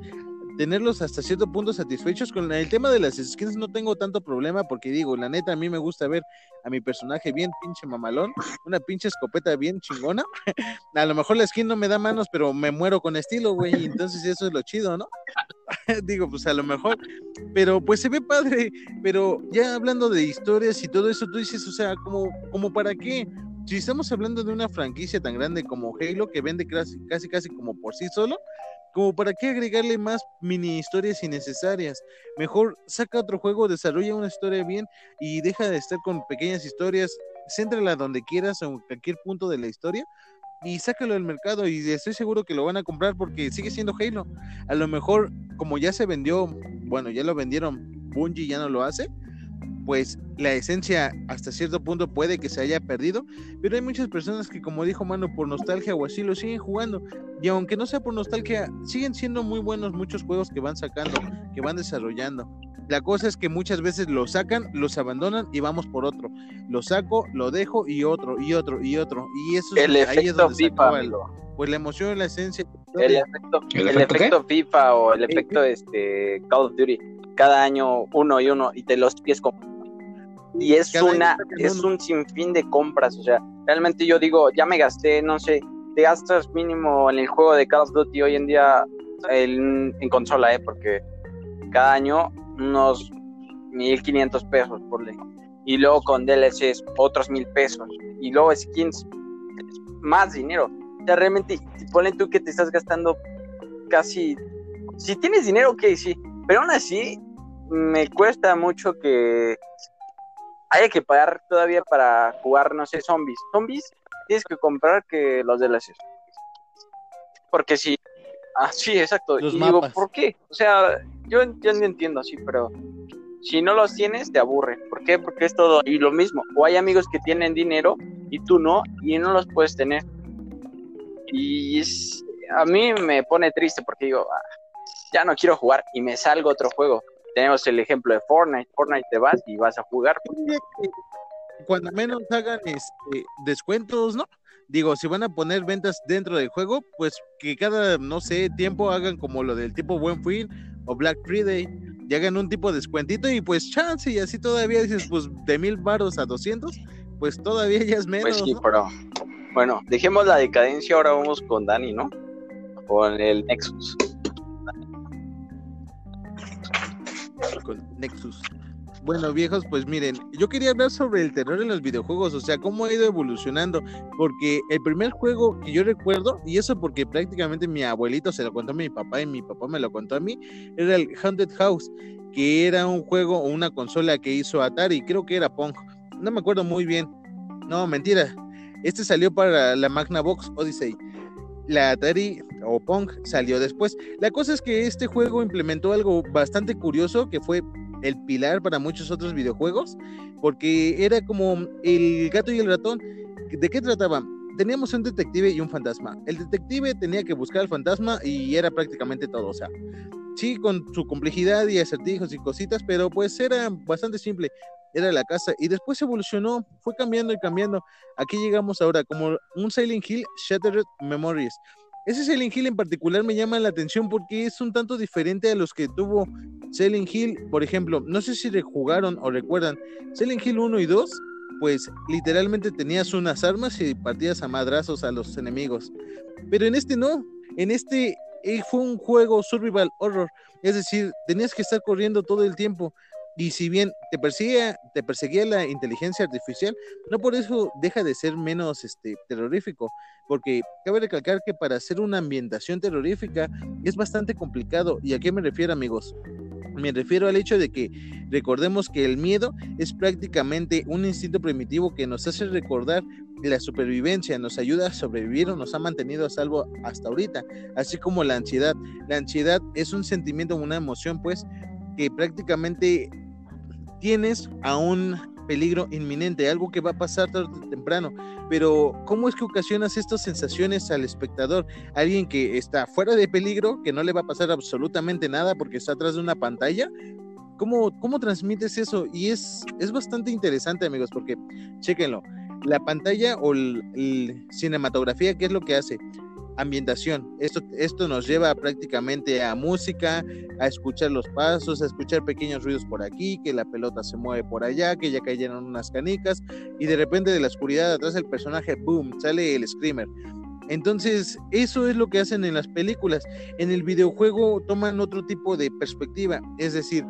tenerlos hasta cierto punto satisfechos. Con el tema de las skins no tengo tanto problema, porque digo, la neta, a mí me gusta ver a mi personaje bien pinche mamalón, una pinche escopeta bien chingona. A lo mejor la skin no me da manos, pero me muero con estilo, güey, entonces eso es lo chido, ¿no? Digo, pues a lo mejor, pero pues se ve padre. Pero ya hablando de historias y todo eso, tú dices, o sea, ¿como para qué? Si estamos hablando de una franquicia tan grande como Halo, que vende casi como por sí solo, ¿como para qué agregarle más mini historias innecesarias? Mejor saca otro juego, desarrolla una historia bien y deja de estar con pequeñas historias, céntrala donde quieras, en cualquier punto de la historia, y sácalo del mercado, y estoy seguro que lo van a comprar porque sigue siendo Halo. A lo mejor, como ya se vendió, bueno, ya lo vendieron, Bungie ya no lo hace, pues la esencia hasta cierto punto puede que se haya perdido, pero hay muchas personas que, como dijo Manu, por nostalgia o así lo siguen jugando, y aunque no sea por nostalgia, siguen siendo muy buenos muchos juegos que van sacando, que van desarrollando. La cosa es que muchas veces los sacan, los abandonan y vamos por otro. Lo saco, lo dejo y otro, y otro, y otro. Y eso el es, efecto ahí es donde FIFA, pues la emoción, la esencia. El efecto FIFA o el efecto Call of Duty. Cada año uno y uno y te los pies con... Y es un sinfín de compras, o sea, realmente yo digo, ya me gasté, no sé, te gastas mínimo en el juego de Call of Duty hoy en día en consola, porque cada año unos 1,500 pesos por ley, y luego con DLCs otros 1,000 pesos, y luego skins, más dinero. O sea, realmente, ponle tú que te estás gastando casi, si tienes dinero, ok, sí, pero aún así me cuesta mucho que hay que pagar todavía para jugar, no sé, zombies. Zombies tienes que comprar que los DLCs. Porque sí. Ah, sí, exacto. Los y mapas. Digo, ¿por qué? O sea, yo no entiendo así, pero si no los tienes, te aburre. ¿Por qué? Porque es todo y lo mismo. O hay amigos que tienen dinero y tú no, y no los puedes tener. Y a mí me pone triste porque digo, ya no quiero jugar y me salgo otro juego. Tenemos el ejemplo de Fortnite te vas y vas a jugar. Cuando menos hagan descuentos, ¿no? Digo, si van a poner ventas dentro del juego, pues que cada, no sé, tiempo hagan como lo del tipo Buen Fin o Black Friday, y hagan un tipo de descuentito y pues chance, y así todavía dices, pues de 1,000 baros a 200, pues todavía ya es menos. Pues sí, ¿no? Pero bueno, dejemos la decadencia, ahora vamos con Dani, ¿no? Con el Nexus. Con Nexus. Bueno, viejos, pues miren, yo quería hablar sobre el terror en los videojuegos, o sea, cómo ha ido evolucionando, porque el primer juego que yo recuerdo, y eso porque prácticamente mi abuelito se lo contó a mi papá y mi papá me lo contó a mí, era el Haunted House, que era un juego o una consola que hizo Atari, creo que era Pong, no me acuerdo muy bien, no, mentira, este salió para la Magnavox Odyssey. La Atari o Pong salió después. La cosa es que este juego implementó algo bastante curioso que fue el pilar para muchos otros videojuegos, porque era como el gato y el ratón. ¿De qué trataban? Teníamos un detective y un fantasma. El detective tenía que buscar al fantasma y era prácticamente todo, o sea, sí, con su complejidad y acertijos y cositas, pero pues era bastante simple. Era la casa, y después evolucionó, fue cambiando y cambiando. Aquí llegamos ahora como un Silent Hill Shattered Memories. Ese Silent Hill en particular me llama la atención porque es un tanto diferente a los que tuvo Silent Hill. Por ejemplo, no sé si rejugaron o recuerdan Silent Hill 1 y 2, pues literalmente tenías unas armas y partías a madrazos a los enemigos. Pero en este no, en este fue un juego survival horror, es decir, tenías que estar corriendo todo el tiempo. Y si bien te perseguía la inteligencia artificial, no por eso deja de ser menos terrorífico, porque cabe recalcar que para hacer una ambientación terrorífica es bastante complicado. ¿Y a qué me refiero, amigos? Me refiero al hecho de que recordemos que el miedo es prácticamente un instinto primitivo que nos hace recordar la supervivencia, nos ayuda a sobrevivir o nos ha mantenido a salvo hasta ahorita, así como la ansiedad. La ansiedad es un sentimiento, una emoción, pues, que prácticamente tienes a un peligro inminente, algo que va a pasar tarde o temprano. Pero ¿cómo es que ocasionas estas sensaciones al espectador? Alguien que está fuera de peligro, que no le va a pasar absolutamente nada porque está atrás de una pantalla. ¿Cómo transmites eso? Y es bastante interesante, amigos, porque chéquenlo, la pantalla o la cinematografía, ¿qué es lo que hace? Ambientación. Esto nos lleva prácticamente a música, a escuchar los pasos, a escuchar pequeños ruidos por aquí, que la pelota se mueve por allá, que ya cayeron unas canicas, y de repente de la oscuridad atrás del personaje, ¡boom!, sale el screamer. Entonces, eso es lo que hacen en las películas. En el videojuego toman otro tipo de perspectiva, es decir,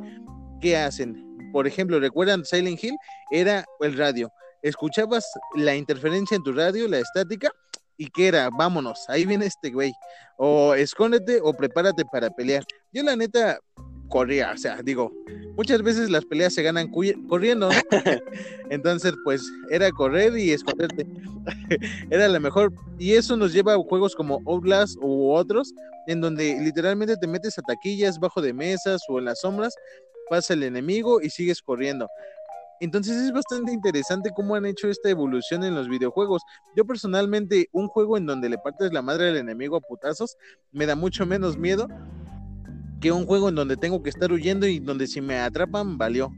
¿qué hacen? Por ejemplo, ¿recuerdan Silent Hill? Era el radio. Escuchabas la interferencia en tu radio, la estática, ¿y qué era? Vámonos, ahí viene este güey. O escóndete o prepárate para pelear. Yo la neta corría, o sea, digo, muchas veces las peleas se ganan corriendo, ¿no? Entonces, pues, era correr y esconderte. Era la mejor. Y eso nos lleva a juegos como Outlast u otros, en donde literalmente te metes a taquillas, bajo de mesas o en las sombras, pasa el enemigo y sigues corriendo. Entonces es bastante interesante cómo han hecho esta evolución en los videojuegos. Yo personalmente, un juego en donde le partes la madre al enemigo a putazos me da mucho menos miedo que un juego en donde tengo que estar huyendo y donde si me atrapan, valió.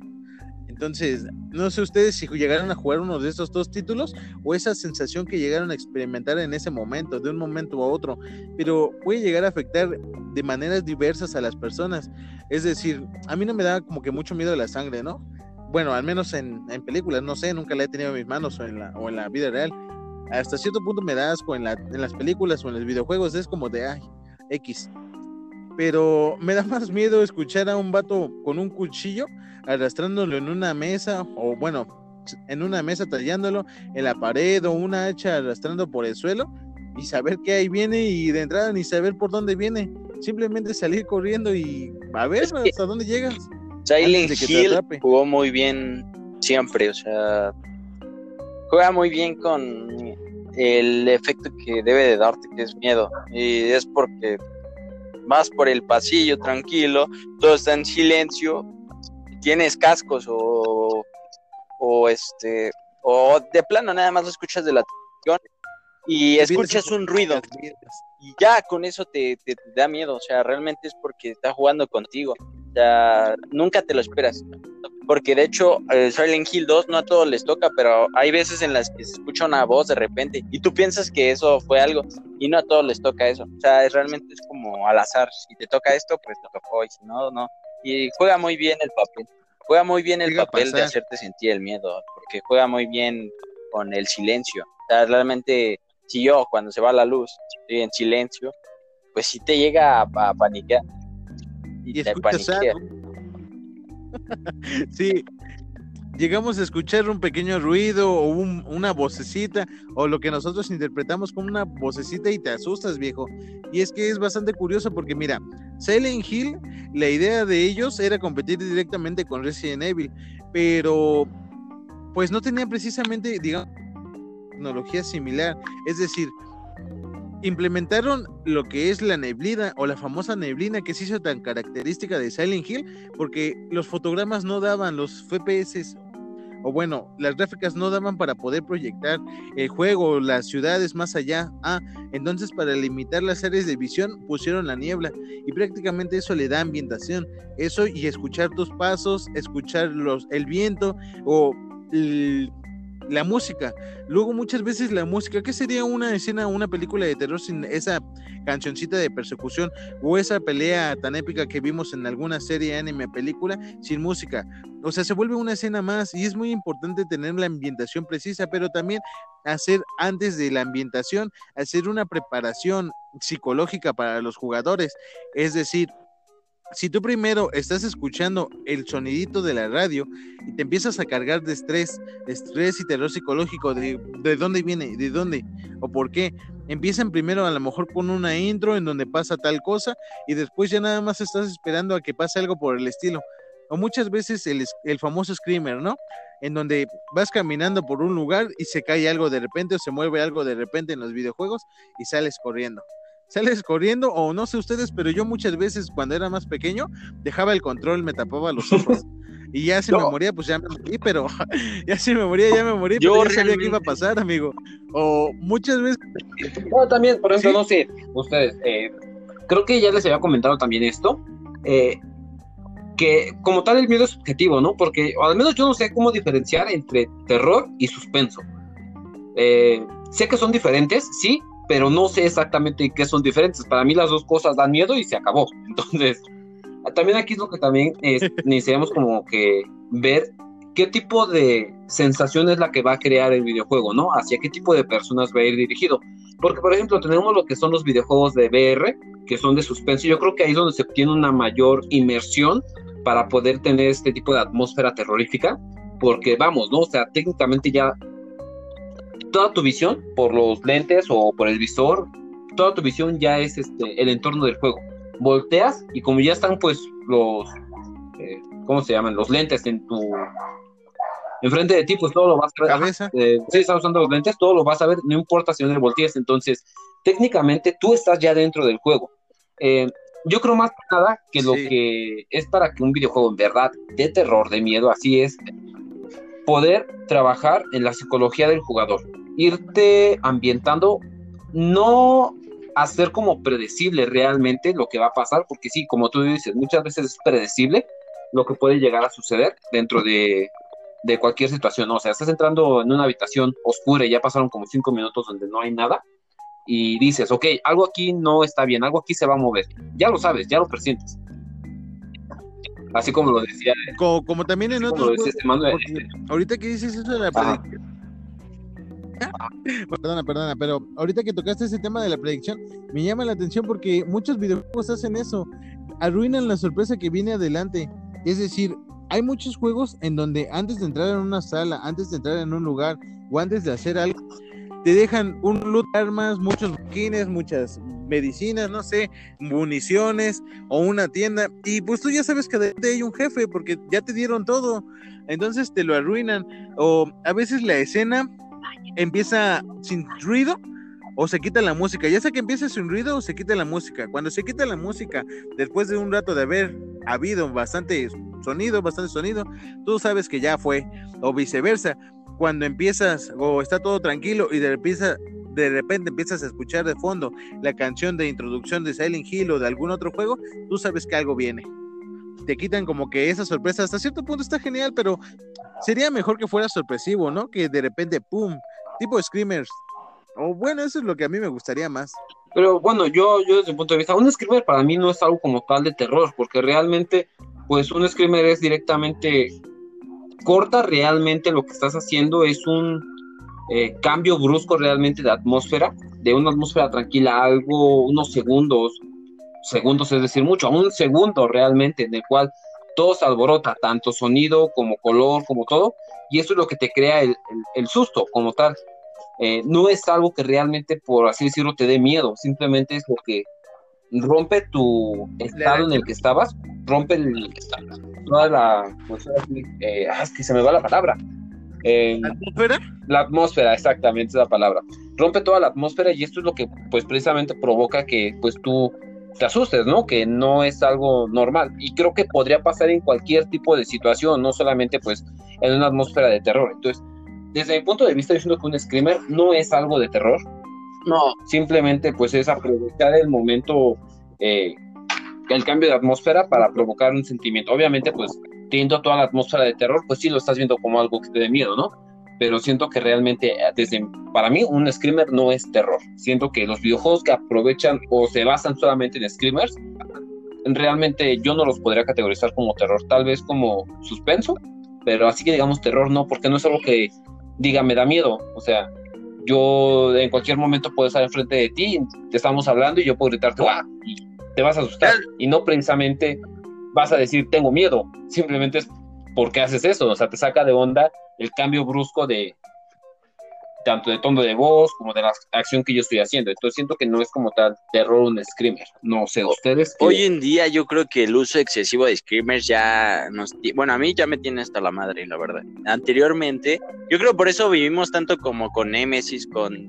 Entonces, no sé ustedes si llegaron a jugar uno de estos dos títulos o esa sensación que llegaron a experimentar en ese momento, de un momento a otro, pero puede llegar a afectar de maneras diversas a las personas. Es decir, a mí no me da como que mucho miedo la sangre, ¿no? Bueno, al menos en películas, no sé, nunca la he tenido en mis manos o en la vida real. Hasta cierto punto me da asco en las películas o en los videojuegos, es como de ay, X. Pero me da más miedo escuchar a un vato con un cuchillo arrastrándolo en una mesa, o bueno, en una mesa tallándolo en la pared, o una hacha arrastrando por el suelo, y saber que ahí viene y de entrada ni saber por dónde viene. Simplemente salir corriendo y a ver hasta dónde llegas. Silent Hill jugó muy bien siempre, o sea, juega muy bien con el efecto que debe de darte, que es miedo, y es porque vas por el pasillo tranquilo, todo está en silencio, tienes cascos o de plano nada más lo escuchas de la televisión y escuchas un ruido y ya con eso te da miedo, o sea, realmente es porque está jugando contigo. O sea, nunca te lo esperas, porque de hecho Silent Hill 2 no a todos les toca, pero hay veces en las que se escucha una voz de repente y tú piensas que eso fue algo y no a todos les toca eso, o sea, realmente es como al azar, si te toca esto pues te tocó y si no, no, y juega muy bien el papel, de hacerte sentir el miedo, porque juega muy bien con el silencio, o sea, realmente si yo cuando se va la luz estoy en silencio, pues si te llega a paniquear. Y escuchas algo. Sí, llegamos a escuchar un pequeño ruido o una vocecita, o lo que nosotros interpretamos como una vocecita, y te asustas, viejo. Y es que es bastante curioso porque mira, Silent Hill, la idea de ellos era competir directamente con Resident Evil, pero pues no tenían precisamente, digamos, tecnología similar, es decir, implementaron lo que es la neblina o la famosa neblina que se hizo tan característica de Silent Hill, porque los fotogramas no daban, los FPS o bueno, las gráficas no daban para poder proyectar el juego, las ciudades más allá. Entonces para limitar las áreas de visión pusieron la niebla y prácticamente eso le da ambientación, eso y escuchar tus pasos, escuchar el viento o la música. Luego muchas veces la música, ¿qué sería una escena, una película de terror sin esa cancioncita de persecución o esa pelea tan épica que vimos en alguna serie, anime, película, sin música? O sea, se vuelve una escena más y es muy importante tener la ambientación precisa, pero también hacer antes de la ambientación, hacer una preparación psicológica para los jugadores, es decir, si tú primero estás escuchando el sonidito de la radio y te empiezas a cargar de estrés y terror psicológico, de dónde viene, de dónde o por qué, empiezan primero a lo mejor con una intro en donde pasa tal cosa y después ya nada más estás esperando a que pase algo por el estilo. O muchas veces el famoso screamer, ¿no? En donde vas caminando por un lugar y se cae algo de repente o se mueve algo de repente en los videojuegos y sales corriendo. O no sé ustedes, pero yo muchas veces cuando era más pequeño dejaba el control, me tapaba los ojos. Y ya si me moría, pues ya me morí, pero ya si me moría, ya me morí, pero yo sabía que iba a pasar, amigo. O muchas veces... No, también, por ejemplo, ¿sí? No sé, ustedes, creo que ya les había comentado también esto, que como tal el miedo es subjetivo, ¿no? Porque al menos yo no sé cómo diferenciar entre terror y suspenso. Sé que son diferentes, sí, pero no sé exactamente qué son diferentes. Para mí las dos cosas dan miedo y se acabó. Entonces, también aquí es lo que también necesitamos como que ver qué tipo de sensación es la que va a crear el videojuego, ¿no? Hacia qué tipo de personas va a ir dirigido. Porque, por ejemplo, tenemos lo que son los videojuegos de VR, que son de suspenso. Yo creo que ahí es donde se obtiene una mayor inmersión para poder tener este tipo de atmósfera terrorífica. Porque, vamos, ¿no? O sea, técnicamente ya... toda tu visión, por los lentes o por el visor, toda tu visión ya es el entorno del juego. Volteas y como ya están pues los ¿cómo se llaman? Los lentes en tu enfrente de ti, pues todo lo vas a ver. Cabeza. Sí, están usando los lentes, todo lo vas a ver, no importa si no le volteas. Entonces, técnicamente tú estás ya dentro del juego. Yo creo más que nada que lo que es para que un videojuego en verdad de terror, de miedo, así es, poder trabajar en la psicología del jugador. Irte ambientando, no hacer como predecible realmente lo que va a pasar, porque sí, como tú dices, muchas veces es predecible lo que puede llegar a suceder dentro de cualquier situación. O sea, estás entrando en una habitación oscura y ya pasaron como 5 minutos donde no hay nada y dices, ok, algo aquí no está bien, algo aquí se va a mover. Ya lo sabes, ya lo presientes. Así como lo decía. Como también en otros juegos, ahorita que dices eso de la predicción. Perdona, pero ahorita que tocaste ese tema de la predicción, me llama la atención porque muchos videojuegos hacen eso, arruinan la sorpresa que viene adelante. Es decir, hay muchos juegos en donde antes de entrar en una sala, antes de entrar en un lugar o antes de hacer algo, te dejan un loot, armas, muchos boquines, muchas medicinas, no sé, municiones o una tienda, y pues tú ya sabes que adelante hay un jefe porque ya te dieron todo, entonces te lo arruinan. O a veces la escena empieza sin ruido o se quita la música, ya sea que empiece sin ruido o se quita la música. Cuando se quita la música, después de un rato de haber habido bastante sonido, tú sabes que ya fue. O viceversa, cuando empiezas o está todo tranquilo y de repente empiezas a escuchar de fondo la canción de introducción de Silent Hill o de algún otro juego, tú sabes que algo viene. Te quitan como que esa sorpresa. Hasta cierto punto está genial, pero sería mejor que fuera sorpresivo, ¿no? Que de repente, ¡pum!, tipo Screamers. O bueno, eso es lo que a mí me gustaría más. Pero bueno, yo desde mi punto de vista, un Screamer para mí no es algo como tal de terror, porque realmente, pues un Screamer es directamente... corta realmente lo que estás haciendo, es un cambio brusco realmente de atmósfera, de una atmósfera tranquila, algo, unos segundos, es decir, mucho, un segundo realmente, en el cual todo se alborota, tanto sonido como color, como todo, y eso es lo que te crea el susto como tal. No es algo que realmente, por así decirlo, te dé miedo, simplemente es lo que rompe tu estado en el que estabas, rompe toda la... pues, es que se me va la palabra. ¿La atmósfera? La atmósfera, exactamente, es la palabra. Rompe toda la atmósfera y esto es lo que pues precisamente provoca que pues tú te asustes, ¿no? Que no es algo normal. Y creo que podría pasar en cualquier tipo de situación, no solamente pues en una atmósfera de terror. Entonces, desde mi punto de vista, diciendo que un screamer no es algo de terror. No, simplemente pues es aprovechar el momento, el cambio de atmósfera para provocar un sentimiento. Obviamente pues teniendo toda la atmósfera de terror, pues sí lo estás viendo como algo que te dé miedo, ¿no? Pero siento que realmente para mí un screamer no es terror. Siento que los videojuegos que aprovechan o se basan solamente en screamers, realmente yo no los podría categorizar como terror, tal vez como suspenso, pero así que digamos terror no, porque no es algo que diga me da miedo, o sea... yo en cualquier momento puedo estar enfrente de ti, te estamos hablando y yo puedo gritarte ¡guau! Y te vas a asustar y no precisamente vas a decir tengo miedo, simplemente es porque haces eso, o sea, te saca de onda el cambio brusco de tanto de tono de voz como de la acción que yo estoy haciendo. Entonces siento que no es como tal terror un screamer, no sé, ustedes... Hoy en día yo creo que el uso excesivo de screamers ya nos... bueno, a mí ya me tiene hasta la madre, la verdad. Anteriormente, yo creo por eso vivimos tanto como con Nemesis, con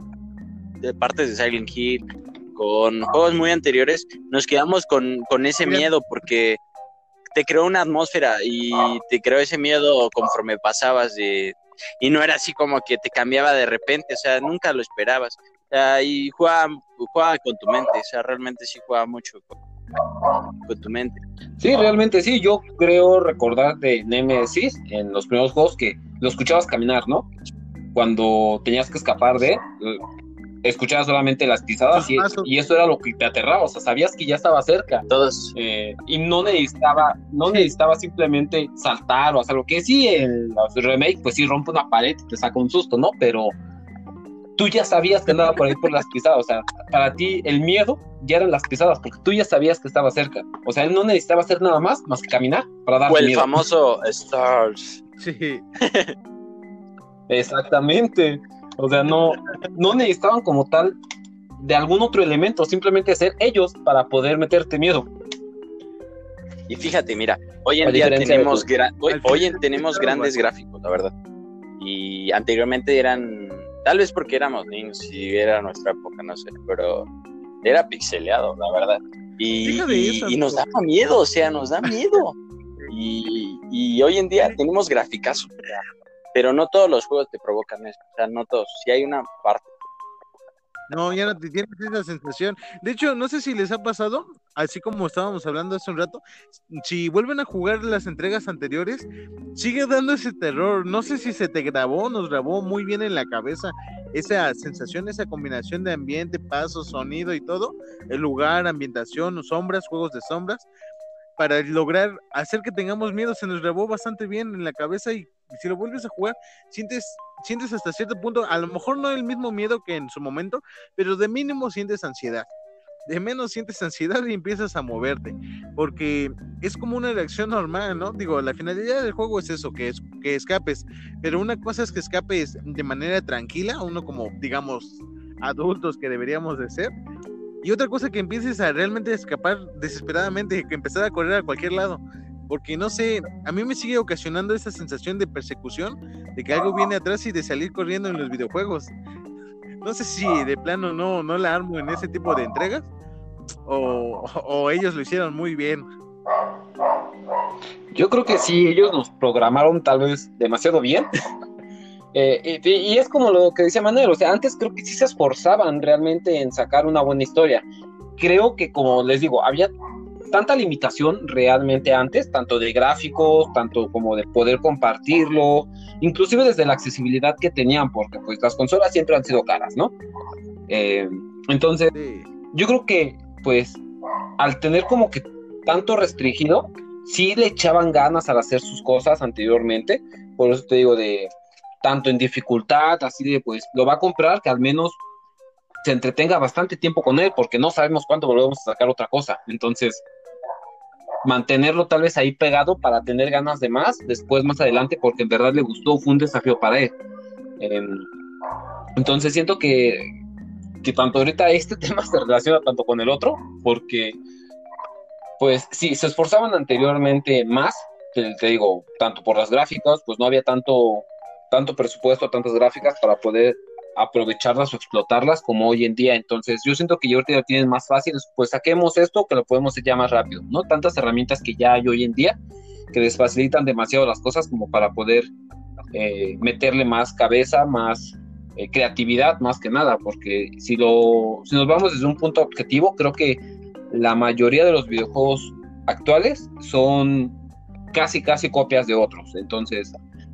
de partes de Silent Hill, con juegos muy anteriores, nos quedamos con ese miedo porque... te creó una atmósfera y te creó ese miedo conforme pasabas de... Y no era así como que te cambiaba de repente, o sea, nunca lo esperabas. O sea, y jugaba con tu mente, o sea, realmente sí jugaba mucho con tu mente. Sí, realmente sí, yo creo recordar de Nemesis en los primeros juegos que lo escuchabas caminar, ¿no? Cuando tenías que escapar de... escuchabas solamente las pisadas y eso era lo que te aterraba, o sea, sabías que ya estaba cerca. Todos. Y no necesitaba simplemente saltar o hacer lo que sí, el remake, pues sí rompe una pared y te saca un susto, ¿no? Pero tú ya sabías que andaba por ahí por las pisadas, o sea, para ti el miedo ya eran las pisadas, porque tú ya sabías que estaba cerca. O sea, él no necesitaba hacer nada más que caminar para dar miedo. O el famoso Stars. Sí. Exactamente. O sea, no necesitaban como tal de algún otro elemento, simplemente ser ellos para poder meterte miedo. Y fíjate, mira, hoy en día tenemos grandes gráficos, la verdad. Y anteriormente eran, tal vez porque éramos niños y era nuestra época, no sé, pero era pixeleado, la verdad. Y nos daba miedo, o sea, nos da miedo. Y hoy en día tenemos graficazos, ¿verdad? Pero no todos los juegos te provocan eso, o sea, no todos, si hay una parte. No, ya no te tienes esa sensación. De hecho, no sé si les ha pasado, así como estábamos hablando hace un rato, si vuelven a jugar las entregas anteriores, sigue dando ese terror. No sé si se te grabó, nos grabó muy bien en la cabeza esa sensación, esa combinación de ambiente, pasos, sonido y todo, el lugar, ambientación, sombras, juegos de sombras, para lograr hacer que tengamos miedo. Se nos grabó bastante bien en la cabeza y si lo vuelves a jugar, sientes hasta cierto punto, a lo mejor no el mismo miedo que en su momento, pero de mínimo sientes ansiedad. De menos sientes ansiedad y empiezas a moverte, porque es como una reacción normal, ¿no? Digo, la finalidad del juego es eso, que escapes, pero una cosa es que escapes de manera tranquila, uno como, digamos, adultos que deberíamos de ser, y otra cosa que empieces a realmente escapar desesperadamente, que empezar a correr a cualquier lado. Porque no sé, a mí me sigue ocasionando esa sensación de persecución, de que algo viene atrás y de salir corriendo en los videojuegos. No sé si de plano no la armo en ese tipo de entregas, o ellos lo hicieron muy bien. Yo creo que sí, ellos nos programaron tal vez demasiado bien. Y es como lo que decía Manuel, o sea, antes creo que sí se esforzaban realmente en sacar una buena historia. Creo que, como les digo, había tanta limitación realmente antes, tanto de gráficos, tanto como de poder compartirlo, inclusive desde la accesibilidad que tenían, porque pues las consolas siempre han sido caras, ¿no? Entonces, yo creo que pues al tener como que tanto restringido, sí le echaban ganas al hacer sus cosas anteriormente, por eso te digo de tanto en dificultad, así de pues lo va a comprar que al menos se entretenga bastante tiempo con él, porque no sabemos cuándo volvemos a sacar otra cosa, entonces mantenerlo tal vez ahí pegado para tener ganas de más, después más adelante, porque en verdad le gustó, fue un desafío para él. Entonces siento que tanto ahorita este tema se relaciona tanto con el otro, porque pues sí, se esforzaban anteriormente más, te digo, tanto por las gráficas, pues no había tanto presupuesto, tantas gráficas para poder aprovecharlas o explotarlas como hoy en día. Entonces yo siento que ya ahorita ya tienen más fácil, pues saquemos esto que lo podemos hacer ya más rápido, ¿no? Tantas herramientas que ya hay hoy en día que les facilitan demasiado las cosas como para poder meterle más cabeza, más creatividad, más que nada, porque si nos vamos desde un punto objetivo, creo que la mayoría de los videojuegos actuales son casi copias de otros, entonces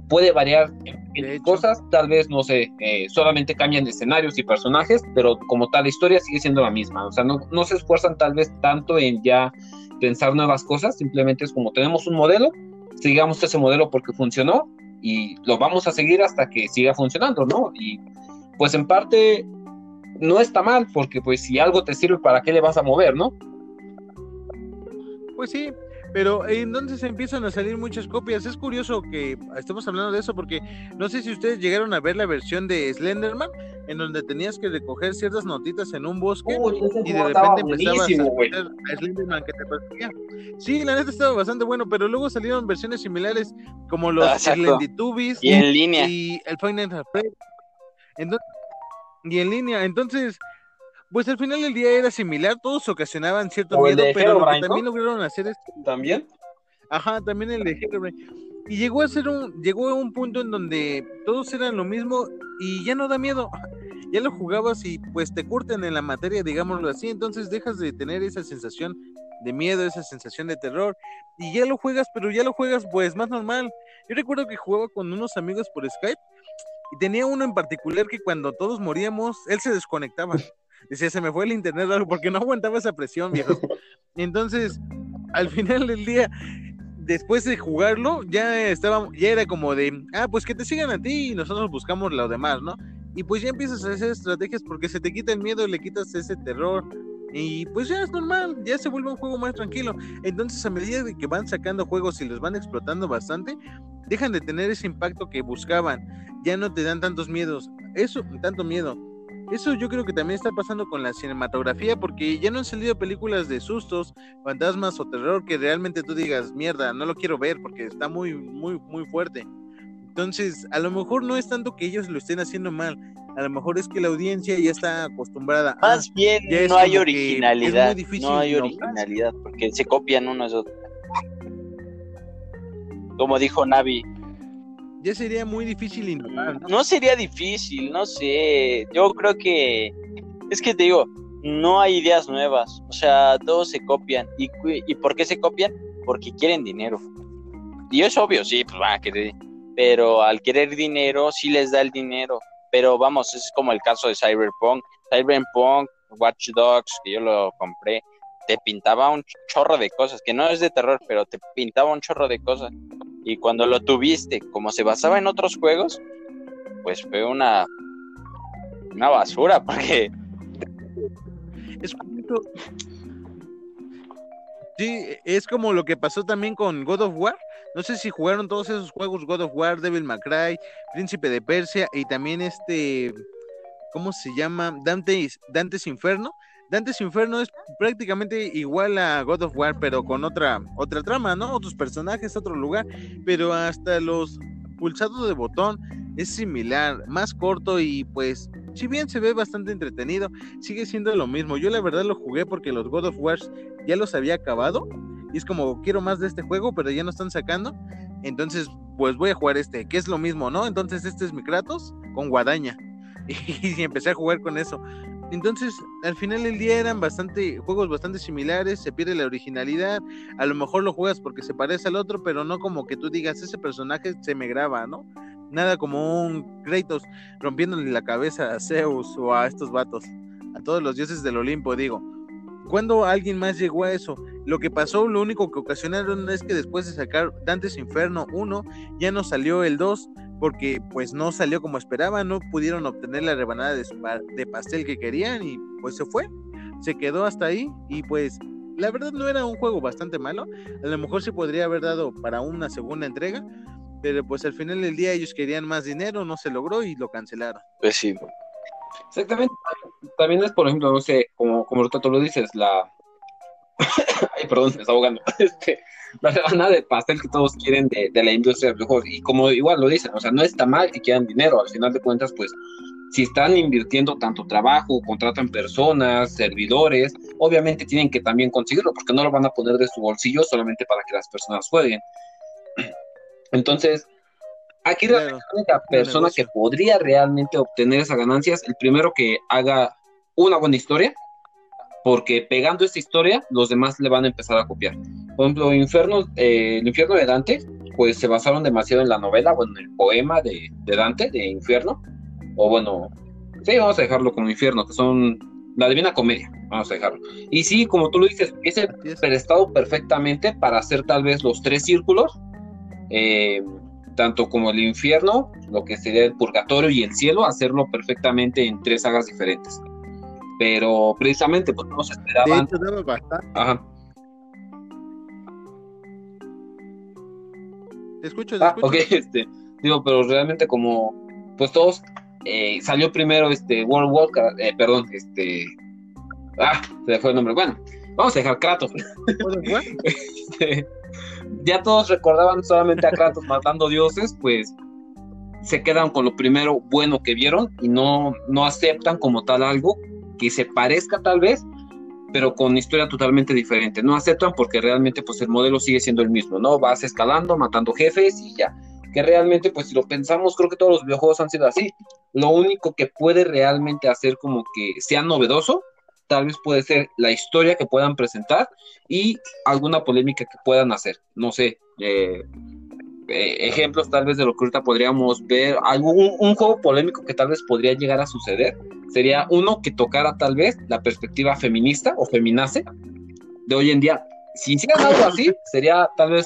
puede variar en cosas, tal vez, no sé, solamente cambian escenarios y personajes, pero como tal la historia sigue siendo la misma, o sea, no se esfuerzan tal vez tanto en ya pensar nuevas cosas, simplemente es como tenemos un modelo, sigamos ese modelo porque funcionó y lo vamos a seguir hasta que siga funcionando, ¿no? Y pues en parte no está mal, porque pues si algo te sirve, ¿para qué le vas a mover, no? Pues sí. Pero entonces empiezan a salir muchas copias. Es curioso que estamos hablando de eso, porque no sé si ustedes llegaron a ver la versión de Slenderman, en donde tenías que recoger ciertas notitas en un bosque. Uy, y de repente empezabas a Slenderman que te perseguía. Sí, la neta estaba bastante bueno, pero luego salieron versiones similares como los Slenditubbies y en línea y el Final Fantasy y en línea. Entonces, pues al final del día era similar, todos ocasionaban cierto miedo, pero lo que también lograron hacer es... ¿También? Ajá, también el de Hellblade. Y llegó a un punto en donde todos eran lo mismo y ya no da miedo. Ya lo jugabas y pues te curten en la materia, digámoslo así. Entonces dejas de tener esa sensación de miedo, esa sensación de terror. Y ya lo juegas, pero ya lo juegas pues más normal. Yo recuerdo que jugaba con unos amigos por Skype y tenía uno en particular que cuando todos moríamos, él se desconectaba. Decía, se me fue el internet algo porque no aguantaba esa presión, viejo. Entonces, al final del día... Después de jugarlo, ya era como de, pues que te sigan a ti y nosotros buscamos lo demás, ¿no? Y pues ya empiezas a hacer estrategias porque se te quita el miedo, le quitas ese terror y pues ya es normal, ya se vuelve un juego más tranquilo. Entonces, a medida de que van sacando juegos y los van explotando bastante, dejan de tener ese impacto que buscaban, ya no te dan tanto miedo. Eso yo creo que también está pasando con la cinematografía, porque ya no han salido películas de sustos, fantasmas o terror que realmente tú digas, mierda, no lo quiero ver porque está muy, muy, muy fuerte. Entonces, a lo mejor no es tanto que ellos lo estén haciendo mal, a lo mejor es que la audiencia ya está acostumbrada. Más bien, no hay originalidad, porque se copian unos otros. Como dijo Navi. Ya sería muy difícil innovar, ¿no? No sería difícil, no sé. Yo creo que... Es que te digo, no hay ideas nuevas. O sea, todos se copian. ¿Y por qué se copian? Porque quieren dinero. Y es obvio, sí, pues van a querer. Pero al querer dinero, sí les da el dinero. Pero vamos, es como el caso de Cyberpunk, Watch Dogs, que yo lo compré. Te pintaba un chorro de cosas. Que no es de terror, pero te pintaba un chorro de cosas. Y cuando lo tuviste, como se basaba en otros juegos, pues fue una basura, porque... Sí, es como lo que pasó también con God of War. No sé si jugaron todos esos juegos, God of War, Devil May Cry, Príncipe de Persia, y también ¿cómo se llama? Dante's Inferno. Dante's Inferno es prácticamente igual a God of War, pero con otra trama, ¿no? Otros personajes, otro lugar, pero hasta los pulsados de botón es similar, más corto y pues, si bien se ve bastante entretenido, sigue siendo lo mismo. Yo la verdad lo jugué porque los God of War ya los había acabado y es como, quiero más de este juego, pero ya no están sacando, entonces pues voy a jugar que es lo mismo, ¿no? Entonces este es mi Kratos con guadaña y empecé a jugar con eso. Entonces, al final del día eran juegos bastante similares, se pierde la originalidad, a lo mejor lo juegas porque se parece al otro, pero no como que tú digas, ese personaje se me graba, ¿no? Nada como un Kratos rompiéndole la cabeza a Zeus o a estos vatos, a todos los dioses del Olimpo, digo. ¿Cuándo alguien más llegó a eso? Lo que pasó, lo único que ocasionaron es que después de sacar Dante's Inferno 1, ya no salió el 2, porque pues no salió como esperaban, no pudieron obtener la rebanada de pastel que querían y pues se fue, se quedó hasta ahí y pues la verdad no era un juego bastante malo, a lo mejor se podría haber dado para una segunda entrega, pero pues al final del día ellos querían más dinero, no se logró y lo cancelaron. Pues sí, exactamente, también es por ejemplo, no sé, como tú lo dices, ay, perdón, me está ahogando. La rebanada de pastel que todos quieren de la industria de los juegos. Y como igual lo dicen, o sea, no está mal que quieran dinero. Al final de cuentas, pues, si están invirtiendo tanto trabajo, contratan personas, servidores, obviamente tienen que también conseguirlo, porque no lo van a poner de su bolsillo solamente para que las personas jueguen. Entonces, aquí realmente la única persona que podría realmente obtener esas ganancias, el primero que haga una buena historia, porque pegando esta historia, los demás le van a empezar a copiar. Por ejemplo, el infierno de Dante, pues se basaron demasiado en la novela, bueno, en el poema de Dante, de Infierno, o bueno, sí, vamos a dejarlo como Infierno, que son la Divina Comedia, vamos a dejarlo. Y sí, como tú lo dices, ese prestado perfectamente para hacer tal vez los tres círculos, tanto como el infierno, lo que sería el purgatorio y el cielo, hacerlo perfectamente en tres sagas diferentes. Pero precisamente pues no se esperaban. De hecho, daba bastante. Ajá. Te escucho. Okay, digo, pero realmente como pues todos salió primero World War, se me fue el nombre. Bueno, vamos a dejar Kratos. Ya todos recordaban solamente a Kratos matando dioses, pues se quedan con lo primero bueno que vieron y no aceptan como tal algo que se parezca tal vez, pero con historia totalmente diferente. No aceptan porque realmente pues el modelo sigue siendo el mismo, ¿no? Vas escalando, matando jefes y ya. Que realmente, pues si lo pensamos, creo que todos los videojuegos han sido así. Lo único que puede realmente hacer como que sea novedoso, tal vez puede ser la historia que puedan presentar y alguna polémica que puedan hacer. No sé, ejemplos tal vez de lo que ahorita podríamos ver. Un juego polémico que tal vez podría llegar a suceder sería uno que tocara tal vez la perspectiva feminista o feminace de hoy en día. Si hicieran algo así, sería tal vez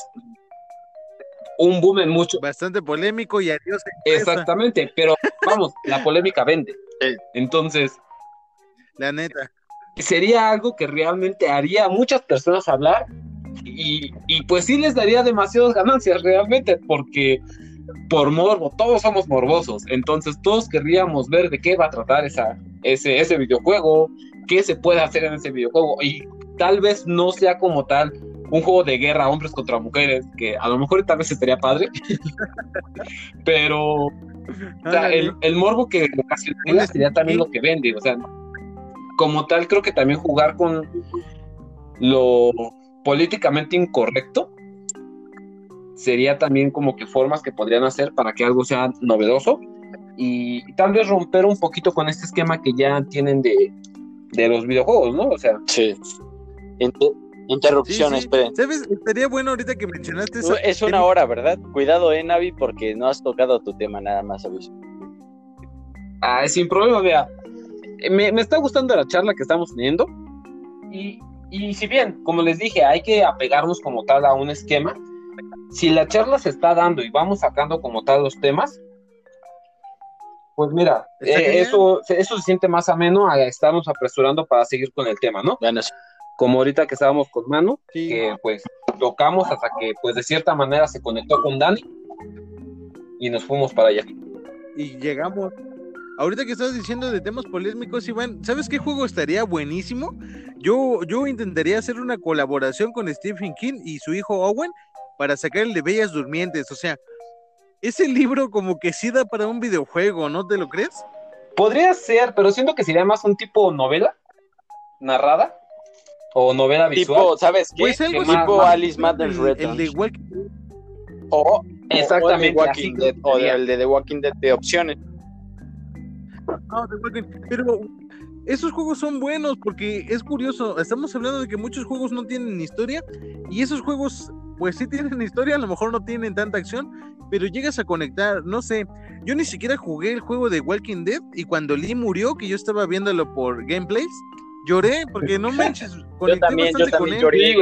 un boom en mucho. Bastante polémico y adiós. Exactamente, pero vamos, la polémica vende. Entonces, la neta, sería algo que realmente haría a muchas personas hablar y pues sí les daría demasiadas ganancias realmente, porque por morbo, todos somos morbosos, entonces todos querríamos ver de qué va a tratar ese videojuego, qué se puede hacer en ese videojuego, y tal vez no sea como tal un juego de guerra, hombres contra mujeres, que a lo mejor tal vez estaría padre, pero o sea, el morbo que ocasionaría sería también lo que vende. O sea, como tal, creo que también jugar con lo políticamente incorrecto sería también como que formas que podrían hacer para que algo sea novedoso y tal vez romper un poquito con este esquema que ya tienen de los videojuegos, ¿no? O sea, sí. Interrupciones, sí, sí. Esperen. ¿Sabes? Estaría bueno ahorita que mencionaste eso. Es una hora, ¿verdad? Cuidado, Navi, porque no has tocado tu tema, nada más, aviso. Ah, sin problema, vea. Me está gustando la charla que estamos teniendo. Y si bien, como les dije, hay que apegarnos como tal a un esquema. Si la charla se está dando y vamos sacando como tal los temas, pues mira, eso se siente más ameno a estarnos apresurando para seguir con el tema, ¿no? Bueno, sí. Como ahorita que estábamos con Manu, sí, que pues tocamos hasta que pues de cierta manera se conectó con Dani y nos fuimos para allá. Y llegamos. Ahorita que estás diciendo de temas polémicos, Iván, ¿sabes qué juego estaría buenísimo? Yo intentaría hacer una colaboración con Stephen King y su hijo Owen para sacar el de Bellas Durmientes. O sea, ese libro como que sí da para un videojuego, ¿no te lo crees? Podría ser, pero siento que sería más un tipo novela narrada. O novela visual. Tipo, ¿sabes qué? Pues algo tipo más, Alice Madden Returns. El de Walking Dead. O exactamente. O el de The Walking Dead de opciones. No, The Walking Dead. Pero esos juegos son buenos porque es curioso. Estamos hablando de que muchos juegos no tienen historia. Y esos juegos, pues sí tienen historia. A lo mejor no tienen tanta acción. Pero llegas a conectar, no sé. Yo ni siquiera jugué el juego de Walking Dead. Y cuando Lee murió, que yo estaba viéndolo por gameplays, lloré, porque no manches, yo también lloré.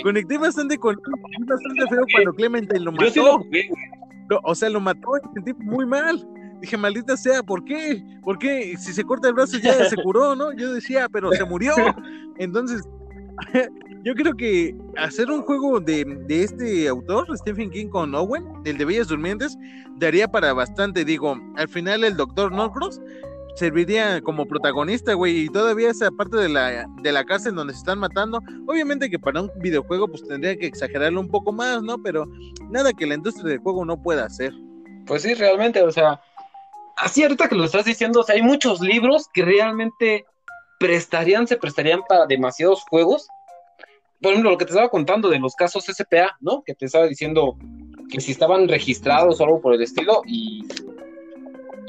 Conecté bastante con él, bastante feo cuando Clemente lo mató. Yo sí lo jugué, güey. O sea, lo mató y sentí muy mal. Dije, maldita sea, ¿por qué? ¿Por qué? Si se corta el brazo ya se curó, ¿no? Yo decía, pero se murió. Entonces, yo creo que hacer un juego de este autor, Stephen King, con Owen, el de Bellas Durmientes, daría para bastante. Digo, al final el Dr. Norcross serviría como protagonista, güey, y todavía esa parte de la cárcel donde se están matando, obviamente que para un videojuego pues tendría que exagerarlo un poco más, ¿no? Pero nada que la industria del juego no pueda hacer. Pues sí, realmente, o sea, así ahorita que lo estás diciendo, o sea, hay muchos libros que realmente se prestarían para demasiados juegos. Por ejemplo, lo que te estaba contando de los casos SPA, ¿no? Que te estaba diciendo que si estaban registrados o algo por el estilo, y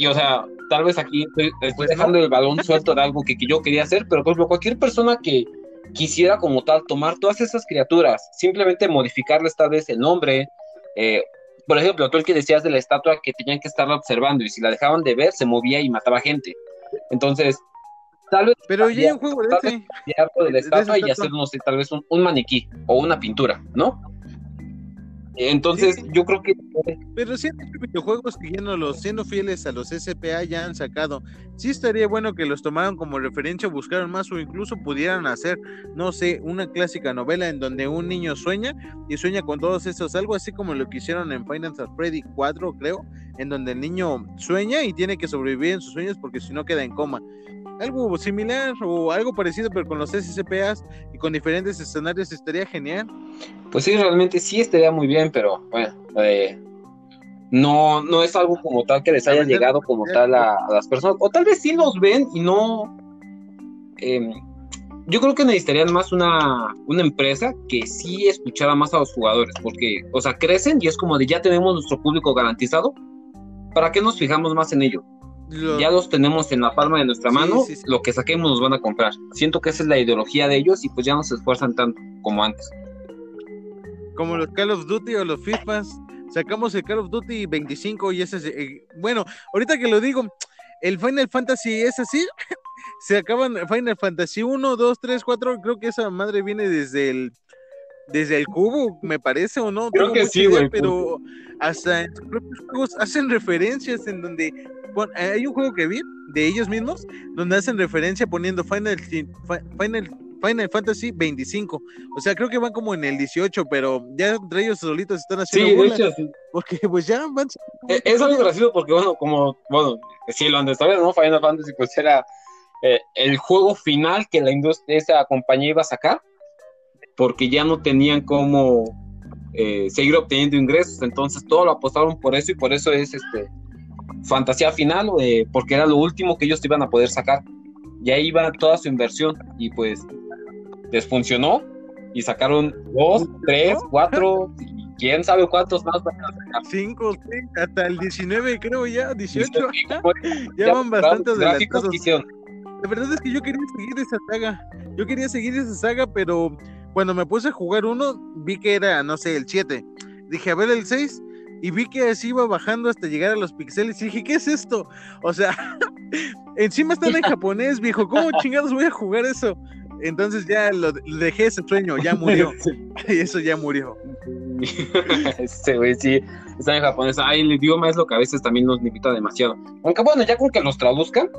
o sea, tal vez aquí estoy dejando el balón suelto de algo que yo quería hacer, pero pues cualquier persona que quisiera como tal tomar todas esas criaturas, simplemente modificarles tal vez el nombre, por ejemplo, tú el que decías de la estatua que tenían que estarla observando y si la dejaban de ver se movía y mataba gente, entonces tal vez pero ya un juego de la estatua y hacer, no sé, tal vez un maniquí o una pintura, ¿no? Entonces, sí, yo creo que... Pero sí, videojuegos siendo fieles a los SPA ya han sacado. Sí estaría bueno que los tomaran como referencia, buscaran más o incluso pudieran hacer, no sé, una clásica novela en donde un niño sueña y sueña con todos estos, algo así como lo que hicieron en Final Fantasy Freddy 4, creo, en donde el niño sueña y tiene que sobrevivir en sus sueños porque si no queda en coma. Algo similar o algo parecido, pero con los SCPAs y con diferentes escenarios estaría genial. Pues sí, realmente sí estaría muy bien, pero bueno, no es algo como tal que les haya llegado como tal a las personas, o tal vez sí los ven y no yo creo que necesitarían más una empresa que sí escuchara más a los jugadores, porque, o sea, crecen y es como de ya tenemos nuestro público garantizado, ¿para qué nos fijamos más en ello? Ya los tenemos en la palma de nuestra mano, sí. Lo que saquemos nos van a comprar. Siento que esa es la ideología de ellos y pues ya no se esfuerzan tanto como antes. Como los Call of Duty o los FIFAs, sacamos el Call of Duty 25 y ese es, bueno, ahorita que lo digo, el Final Fantasy es así, se acaban Final Fantasy 1, 2, 3, 4, creo que esa madre viene desde el cubo, me parece, o no, creo que sí, güey. Pero hasta en sus propios juegos hacen referencias en donde, bueno, hay un juego que vi de ellos mismos donde hacen referencia poniendo Final Fantasy 25, o sea, creo que van como en el 18, pero ya entre ellos solitos están haciendo bolas, de hecho, sí. Porque pues ya van... Es algo gracioso porque, bueno, si lo andaban, ¿no? Final Fantasy pues era el juego final que la industria, esa compañía iba a sacar, porque ya no tenían cómo seguir obteniendo ingresos, entonces todo lo apostaron por eso, y por eso es fantasía final, porque era lo último que ellos iban a poder sacar, y ahí iba toda su inversión, y pues les funcionó y sacaron 2, 3, 4 y quién sabe cuántos más van a sacar. 5, 6, hasta el 19 creo ya, 18. Ya van bastantes gráficos que hicieron. La verdad es que yo quería seguir esa saga. Pero cuando me puse a jugar uno, vi que era, no sé, el 7. Dije, a ver el 6, y vi que así iba bajando hasta llegar a los pixeles, y dije, ¿qué es esto? O sea, encima están en japonés, viejo, ¿cómo chingados voy a jugar eso? Entonces ya lo dejé, ese sueño, ya murió. Y eso ya murió. Güey, sí, está en japonés. Ay, el idioma es lo que a veces también nos limita demasiado. Aunque bueno, ya con que los traduzcan,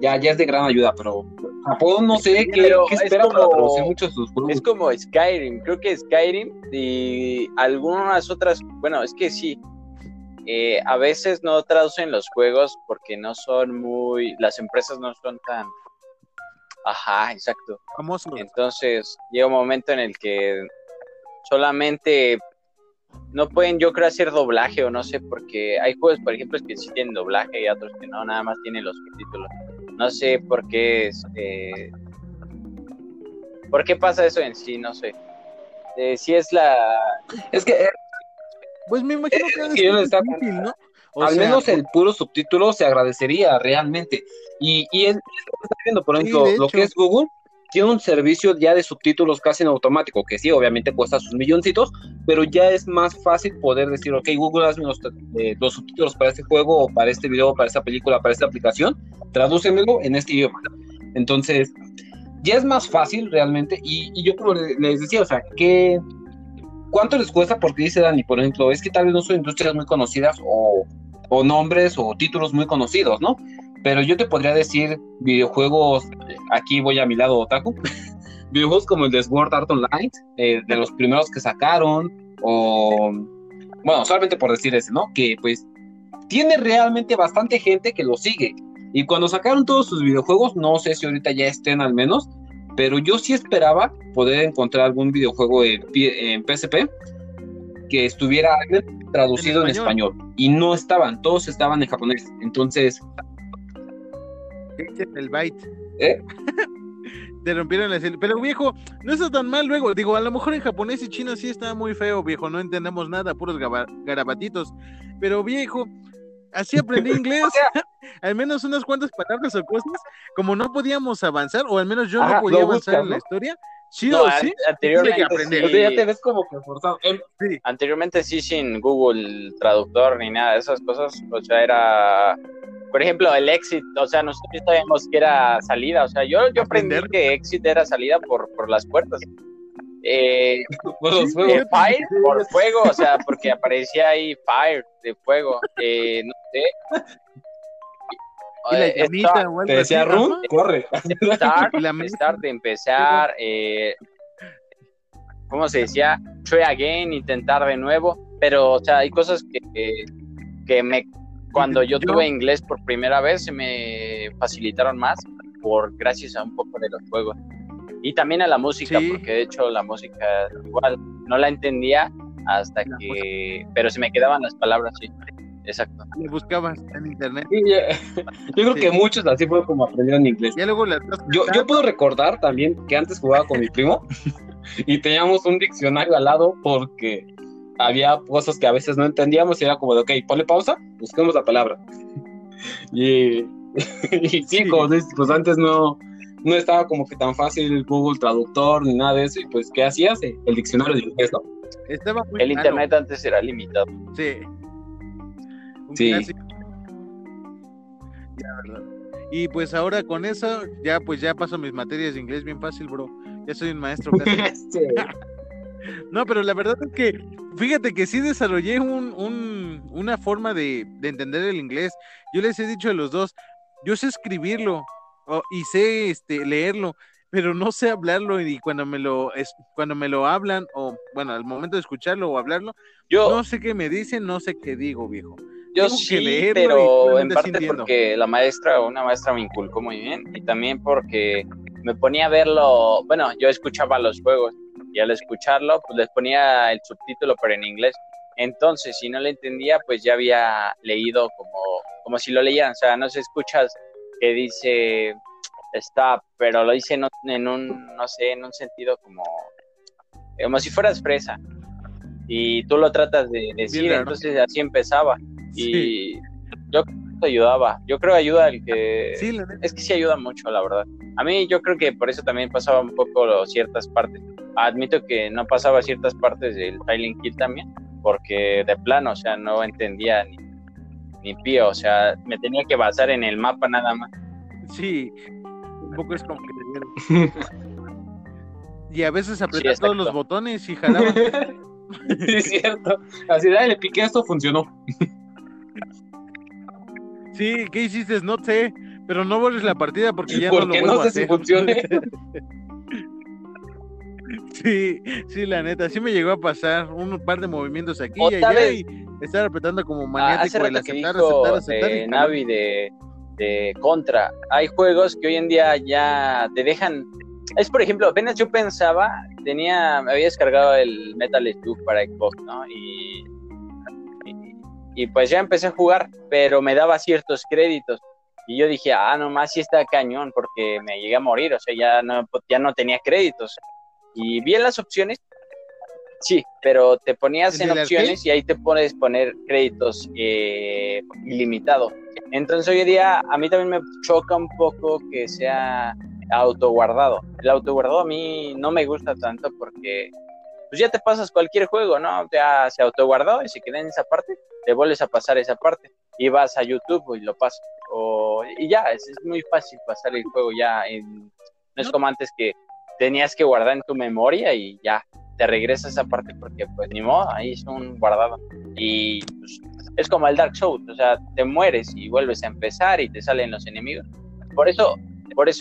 ya es de gran ayuda, pero Japón no sé qué espera para traducir muchos de sus juegos. Es como Skyrim, creo que Skyrim y algunas otras, bueno, es que sí. A veces no traducen los juegos porque no son muy, las empresas no son tan... Ajá, exacto. Entonces llega un momento en el que solamente no pueden, yo creo, hacer doblaje o no sé, porque hay juegos, por ejemplo, que sí tienen doblaje y otros que no, nada más tienen los subtítulos. No sé por qué ¿por qué pasa eso en sí? No sé. Si es la... Es que... pues me imagino que es difícil, ¿no? Al menos el puro subtítulo se agradecería realmente. Y es lo que está viendo, por ejemplo, lo que es Google, tiene un servicio ya de subtítulos casi en automático, que sí, obviamente cuesta sus milloncitos, pero ya es más fácil poder decir, ok, Google, hazme los subtítulos para este juego, o para este video, para esta película, para esta aplicación, tradúcemelo en este idioma. Entonces, ya es más fácil realmente, y yo como les decía, o sea, que... ¿Cuánto les cuesta? Porque dice Dani, por ejemplo, es que tal vez no son industrias muy conocidas o nombres o títulos muy conocidos, ¿no? Pero yo te podría decir videojuegos, aquí voy a mi lado otaku, videojuegos como el de Sword Art Online, de los primeros que sacaron, o... Bueno, solamente por decir ese, ¿no? Que pues tiene realmente bastante gente que lo sigue. Y cuando sacaron todos sus videojuegos, no sé si ahorita ya estén al menos... Pero yo sí esperaba poder encontrar algún videojuego en PSP que estuviera traducido en español. Y no estaban, todos estaban en japonés. Entonces... el byte. ¿Eh? Te rompieron la celda. Pero viejo, no está tan mal luego. Digo, a lo mejor en japonés y chino sí está muy feo, viejo. No entendemos nada, puros garabatitos. Pero viejo... Así aprendí inglés, o sea, al menos unas cuantas palabras o cosas, como no podíamos avanzar, o al menos yo no podía avanzar, ¿no? En la historia, chido, no, sí, anteriormente aprendí. Sí, ya te ves como que forzado. Sí. Anteriormente sí, sin Google Traductor ni nada de esas cosas, o sea, era, por ejemplo, el exit, o sea, nosotros sabíamos que era salida, o sea, yo aprendí que exit era salida por las puertas. Fire por fuego, o sea, porque aparecía ahí fire de fuego, no sé. Y la llamita, te decía Run, corre. Start de empezar, ¿cómo se decía? Try again, intentar de nuevo. Pero, o sea, hay cosas que me, cuando yo tuve inglés por primera vez, se me facilitaron más gracias a un poco de los juegos. Y también a la música, sí. Porque de hecho la música igual no la entendía hasta que... Pero se me quedaban las palabras, sí. Exacto. Le buscabas en internet. Sí, yo creo que muchos así fue como aprendieron inglés. Y luego yo puedo recordar también que antes jugaba con mi primo y teníamos un diccionario al lado porque había cosas que a veces no entendíamos y era como de, ok, ponle pausa, busquemos la palabra. Y sí. Pues antes no estaba como que tan fácil Google Traductor ni nada de eso. Y pues, ¿qué hacías? El diccionario de inglés, ¿no? Estaba muy el malo. Internet antes era limitado. Sí. Sí. Ya, y pues ahora con eso ya paso mis materias de inglés bien fácil, bro. Ya soy un maestro casi. Sí. No, pero la verdad es que fíjate que sí desarrollé una forma de entender el inglés. Yo les he dicho a los dos, yo sé escribirlo y sé leerlo, pero no sé hablarlo, y cuando me lo hablan, o bueno, al momento de escucharlo o hablarlo, yo no sé qué me dicen, no sé qué digo, viejo. Yo tengo sí, pero en parte porque una maestra me inculcó muy bien, y también porque me ponía a verlo, bueno, yo escuchaba los juegos, y al escucharlo, pues les ponía el subtítulo, pero en inglés. Entonces, si no le entendía, pues ya había leído como si lo leían, o sea, no se escuchas que dice stop, pero lo dice en un sentido como si fueras fresa, y tú lo tratas de decir, bien, entonces así empezaba. Sí. Y yo creo que ayudaba. Yo creo que ayuda el que... Sí, es que sí ayuda mucho, la verdad. A mí yo creo que por eso también pasaba un poco ciertas partes. Admito que no pasaba ciertas partes del Silent Hill también, porque de plano, o sea, no entendía ni pío. O sea, me tenía que basar en el mapa nada más. Sí, un poco es complicado. Y a veces apretaba todos los botones y jalaba. Sí, es cierto. Así, le piqué esto, funcionó. Sí, ¿qué hiciste? No sé, pero no borres la partida porque ya porque no lo vuelvo a hacer. Porque no sé si funcione. Sí, la neta, sí me llegó a pasar un par de movimientos aquí y allá y estar apretando como maniático el aceptar. Navi de Contra, hay juegos que hoy en día ya te dejan. Es, por ejemplo, apenas yo pensaba, me había descargado el Metal Slug para Xbox, ¿no? Y pues ya empecé a jugar, pero me daba ciertos créditos. Y yo dije, nomás sí está cañón, porque me llegué a morir, o sea, ya no tenía créditos. Y vi en las opciones, sí, pero te ponías en opciones y ahí te puedes poner créditos ilimitados. Entonces hoy en día a mí también me choca un poco que sea autoguardado. El autoguardado a mí no me gusta tanto porque pues ya te pasas cualquier juego, ¿no? Ya se autoguardó y se queda en esa parte, te vuelves a pasar esa parte y vas a YouTube y lo pasas. Y ya, es muy fácil pasar el juego ya. No es como antes que tenías que guardar en tu memoria y ya te regresa esa parte porque pues ni modo, ahí es un guardado. Y pues, es como el Dark Souls, o sea, te mueres y vuelves a empezar y te salen los enemigos. Por eso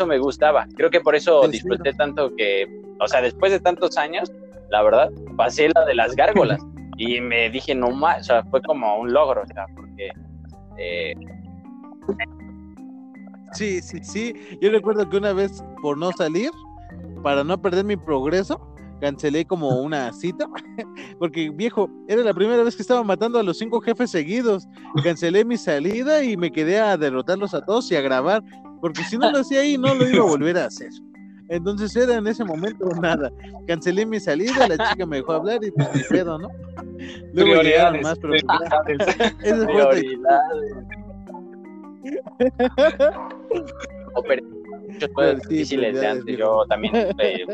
me gustaba. Creo que por eso disfruté tanto que, o sea, después de tantos años, la verdad, pasé la de las gárgolas y me dije no más, o sea, fue como un logro, o sea, porque sí. Yo recuerdo que una vez por no salir, para no perder mi progreso, cancelé como una cita, porque viejo, era la primera vez que estaba matando a los 5 jefes seguidos. Cancelé mi salida y me quedé a derrotarlos a todos y a grabar, porque si no lo hacía ahí, no lo iba a volver a hacer. Entonces era en ese momento nada. Cancelé mi salida, la chica me dejó hablar y pues ni pedo, ¿no? Luego llegaron más prioridades. Esa prioridades. Muchos juegos difíciles de antes, yo también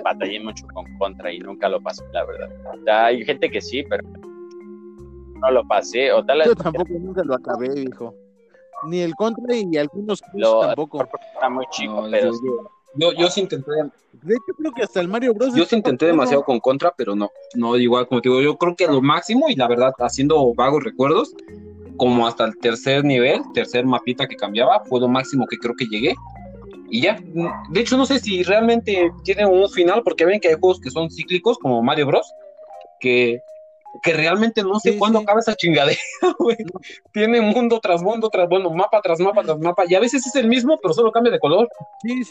batallé mucho con Contra y nunca lo pasé, la verdad. O sea, hay gente que sí, pero no lo pasé. O tal, yo tampoco nunca lo acabé, hijo. Ni el Contra y algunos tampoco. Era muy chico, no, pero... Yo sí intenté... De hecho, creo que hasta el Mario Bros. Yo sí intenté demasiado con Contra, pero no igual, como te digo, yo creo que lo máximo, y la verdad, haciendo vagos recuerdos, como hasta el tercer mapita que cambiaba, fue lo máximo que creo que llegué. Y ya, de hecho no sé si realmente tiene un final, porque ven que hay juegos que son cíclicos, como Mario Bros, que realmente no sé cuándo acaba esa chingadera, güey. Tiene mundo tras mundo tras mundo, mapa tras mapa tras mapa, y a veces es el mismo, pero solo cambia de color. Sí.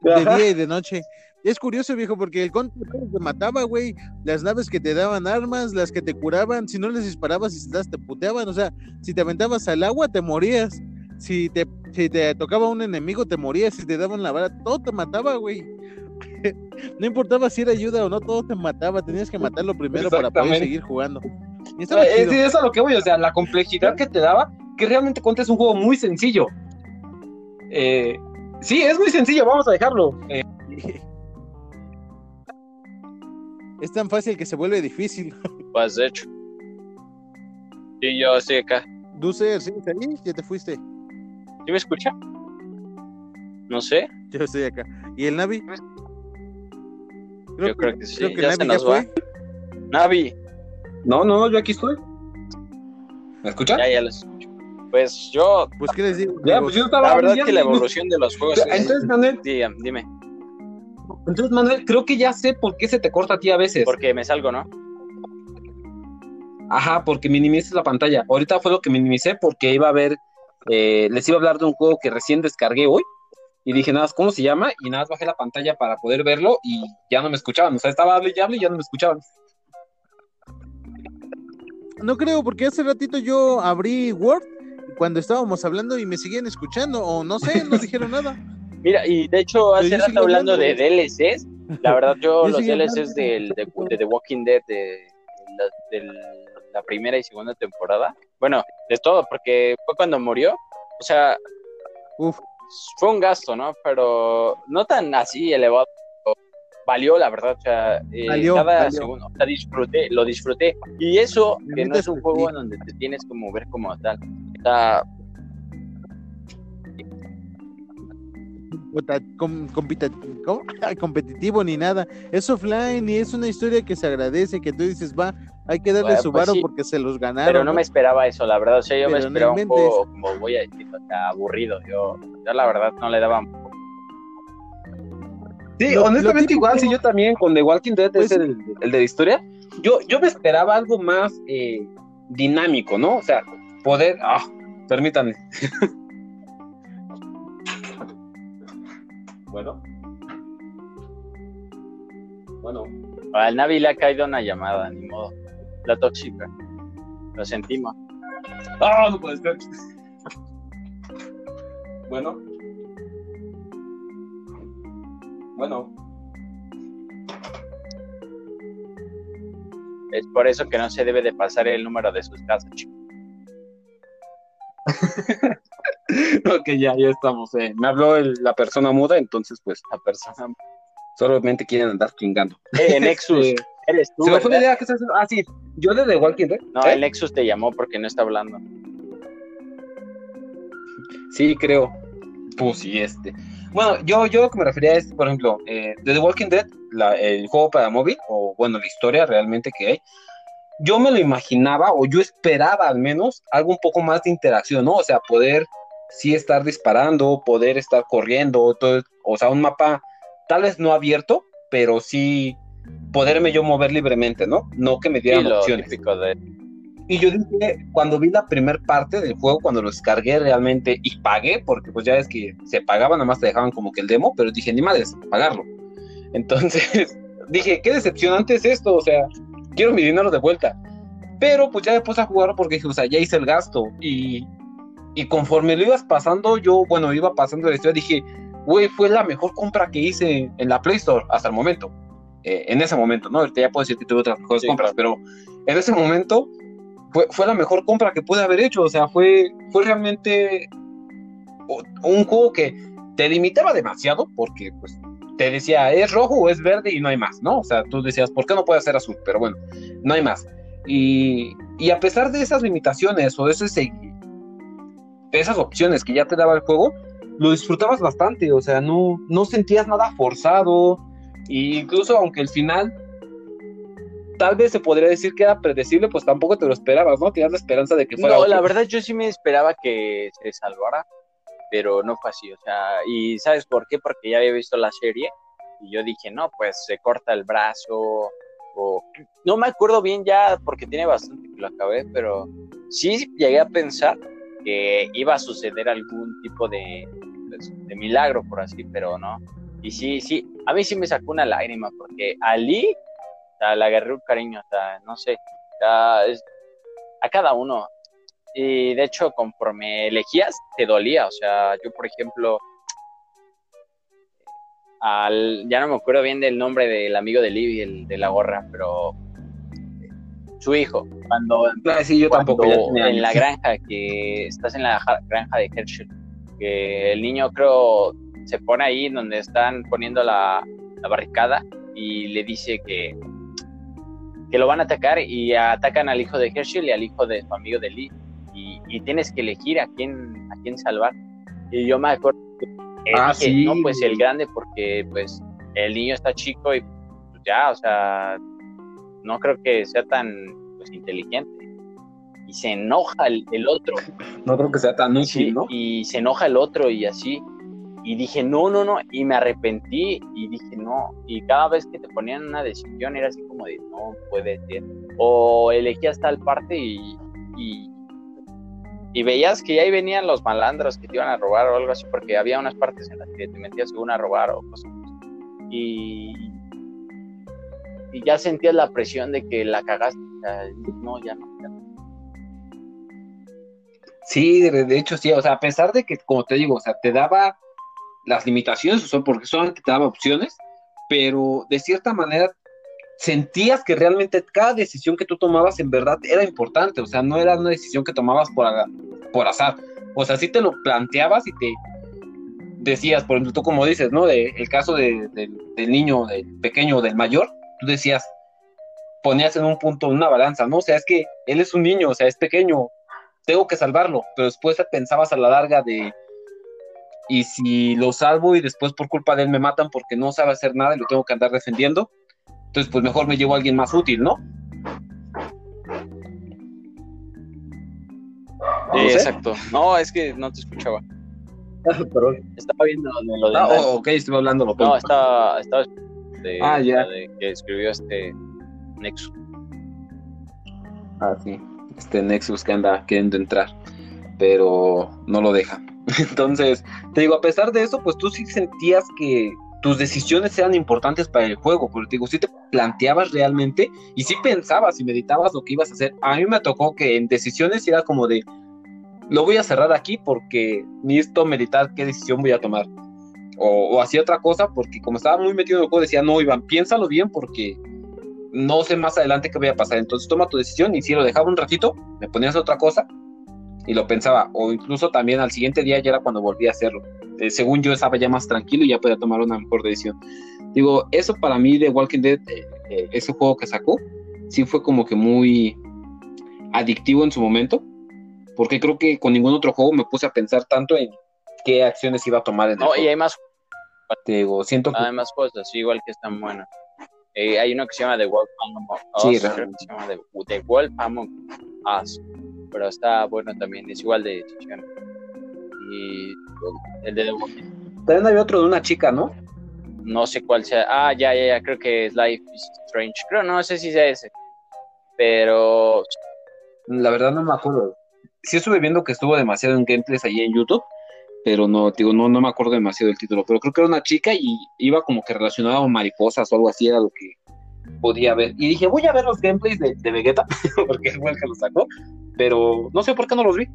De día y de noche. Es curioso, viejo, porque el control te mataba, güey. Las naves que te daban armas, las que te curaban, si no les disparabas y te puteaban, o sea, si te aventabas al agua, te morías. Si te tocaba un enemigo, te morías. Si te daban la vara, todo te mataba, güey. No importaba si era ayuda o no, todo te mataba. Tenías que matarlo primero para poder seguir jugando. Y estaba chido. Sí, eso es lo que voy, o sea, la complejidad que te daba, que realmente Contra es un juego muy sencillo. Sí, es muy sencillo, vamos a dejarlo. Es tan fácil que se vuelve difícil. Pues de hecho. Sí, yo estoy acá. Dulcer, ¿sí? ¿Ahí? ¿Ya te fuiste? ¿Sí me escucha? No sé. Yo estoy acá. ¿Y el Navi? Yo creo que sí. Creo que ya el Navi se nos va. Fue. Navi. No, yo aquí estoy. ¿Me escuchas? Ya lo escucho. Pues yo... Pues ¿qué les digo? Ya, pues yo estaba... La verdad es que la evolución de los juegos... Entonces, Manuel... Dime. Entonces, Manuel, creo que ya sé por qué se te corta a ti a veces. Porque me salgo, ¿no? Ajá, porque minimices la pantalla. Ahorita fue lo que minimicé porque iba a ver... les iba a hablar de un juego que recién descargué hoy. Y dije, nada, ¿cómo se llama? Y nada, bajé la pantalla para poder verlo y ya no me escuchaban. O sea, estaba hablando y ya no me escuchaban. No creo, porque hace ratito yo abrí Word cuando estábamos hablando y me seguían escuchando. O no sé, no dijeron nada. Mira, y de hecho, hace rato hablando de DLCs, la verdad yo los DLCs de The Walking Dead, de la primera y segunda temporada, bueno, de todo, porque fue cuando murió, o sea, fue un gasto, ¿no? Pero no tan así elevado, valió la verdad, o sea, cada segundo, o sea, lo disfruté, y eso que no es un juego en donde te tienes que mover como tal, o sea, competitivo ni nada, es offline y es una historia que se agradece, que tú dices, va, hay que darle su varo, pues sí, porque se los ganaron. Pero no me esperaba eso, la verdad, o sea, yo me esperaba un juego, como voy a decir, o sea, aburrido, yo la verdad no le daba. Sí, honestamente igual, sí, yo también, con The Walking Dead, pues, es el de la historia, yo me esperaba algo más dinámico, ¿no? O sea, poder, permítanme. Bueno. Al Navi le ha caído una llamada, ni modo. La tóxica. Lo sentimos. No puede ser. Bueno. Es por eso que no se debe de pasar el número de sus casas, chicos. Ok, ya estamos. Me habló la persona muda, entonces pues la persona solamente quieren andar chingando. El Nexus, eres tú. Se me fue la idea que estás. Ah, sí, yo desde Walking Dead. No, el Nexus te llamó porque no está hablando. Sí, creo. Pues sí, Bueno, yo lo que me refería es, por ejemplo, desde Walking Dead, el juego para móvil, o bueno, la historia realmente que hay. Yo me lo imaginaba, o yo esperaba al menos, algo un poco más de interacción, ¿no? O sea, poder sí estar disparando, poder estar corriendo, todo, o sea, un mapa tal vez no abierto, pero sí poderme yo mover libremente, ¿no? No que me dieran opciones. Y yo dije, cuando vi la primer parte del juego, cuando lo descargué realmente y pagué, porque pues ya ves que se pagaba, nada más te dejaban como que el demo, pero dije, ni madres, pagarlo. Entonces, dije, qué decepcionante es esto, o sea... Quiero mi dinero de vuelta. Pero pues ya me puse a jugarlo porque dije, o sea, ya hice el gasto. Y conforme lo ibas pasando, iba pasando la historia, dije, güey, fue la mejor compra que hice en la Play Store hasta el momento. En ese momento, ¿no? Ahorita ya puedo decir que tuve otras mejores compras, pero en ese momento fue la mejor compra que pude haber hecho. O sea, fue realmente un juego que te limitaba demasiado porque, pues, te decía, es rojo o es verde y no hay más, ¿no? O sea, tú decías, ¿por qué no puede ser azul? Pero bueno, no hay más. Y a pesar de esas limitaciones o esas opciones que ya te daba el juego, lo disfrutabas bastante, o sea, no sentías nada forzado. E incluso aunque el final, tal vez se podría decir que era predecible, pues tampoco te lo esperabas, ¿no? Tenías la esperanza de que fuera otro. La verdad yo sí me esperaba que se salvara. Pero no fue así, o sea, ¿y sabes por qué? Porque ya había visto la serie y yo dije, no, pues se corta el brazo, o no me acuerdo bien ya, porque tiene bastante que lo acabé, pero sí llegué a pensar que iba a suceder algún tipo de milagro, por así, pero no, Y sí, a mí sí me sacó una lágrima, porque a Lee, o sea, le agarré un cariño, o sea, no sé, o sea, a cada uno. Y de hecho, conforme elegías, te dolía. O sea, yo, por ejemplo, ya no me acuerdo bien del nombre del amigo de Lee, el de la gorra, pero su hijo, en la granja, que estás en la granja de Herschel, que el niño creo se pone ahí donde están poniendo la barricada y le dice que lo van a atacar, y atacan al hijo de Herschel y al hijo de su amigo de Lee, y tienes que elegir a quién salvar. Y yo me acuerdo que dije, sí, no, pues el grande, porque pues el niño está chico y pues, ya, o sea, no creo que sea tan pues inteligente. Y se enoja el otro. No creo que sea tan útil, sí, ¿no? Y se enoja el otro y así. Y dije, no. Y me arrepentí y dije, no. Y cada vez que te ponían una decisión era así como de, no puede ser. O elegías tal parte y veías que ya ahí venían los malandros que te iban a robar o algo así, porque había unas partes en las que te metías según a robar o cosas así. Y ya sentías la presión de que la cagaste. No, ya no. Sí, de hecho sí, o sea, a pesar de que, como te digo, o sea, te daba las limitaciones, o sea, porque solamente te daba opciones, pero de cierta manera sentías que realmente cada decisión que tú tomabas en verdad era importante, o sea, no era una decisión que tomabas por azar, o sea, sí te lo planteabas y te decías, por ejemplo, tú como dices, ¿no? El caso del niño, del pequeño o del mayor, tú decías, ponías en un punto una balanza, ¿no? O sea, es que él es un niño, o sea, es pequeño, tengo que salvarlo, pero después pensabas a la larga de, y si lo salvo y después por culpa de él me matan porque no sabe hacer nada y lo tengo que andar defendiendo, entonces pues mejor me llevo a alguien más útil, ¿no? Sí, exacto. No, es que no te escuchaba. Perdón. Estaba viendo lo de... Ah, ok, estoy hablando lo que... No, estaba de, ya. De que escribió Nexus. Ah, sí. Nexus que anda queriendo entrar, pero no lo deja. Entonces, te digo, a pesar de eso, pues tú sí sentías que tus decisiones eran importantes para el juego, porque te digo, sí te planteabas realmente y sí pensabas y meditabas lo que ibas a hacer. A mí me tocó que en decisiones era como de, lo voy a cerrar aquí porque necesito meditar qué decisión voy a tomar. O hacía otra cosa, porque como estaba muy metido en el juego, decía, no, Iván, piénsalo bien porque no sé más adelante qué voy a pasar, entonces toma tu decisión. Y si lo dejaba un ratito, me ponías otra cosa y lo pensaba, o incluso también al siguiente día ya era cuando volví a hacerlo, según yo estaba ya más tranquilo y ya podía tomar una mejor decisión. Digo, eso para mí de Walking Dead, ese juego que sacó sí fue como que muy adictivo en su momento, porque creo que con ningún otro juego me puse a pensar tanto en qué acciones iba a tomar en el juego. Y hay más, te digo, siento que hay más cosas, igual que están buenas. Hay uno que se llama The Wolf Among Us, sí, creo que se llama The Wolf Among Us, pero está bueno también, es igual de decisión. Y el de The Wolf también había otro de una chica, ¿no? No sé cuál sea. Ya, creo que es Life is Strange, creo, no sé si sea ese, pero la verdad no me acuerdo. Sí estuve viendo que estuvo demasiado en gameplays allí en YouTube, pero no, digo, no me acuerdo demasiado del título, pero creo que era una chica y iba como que relacionada con mariposas o algo así, era lo que podía ver, y dije, voy a ver los gameplays de Vegeta, porque fue el que lo sacó, pero no sé por qué no los vi.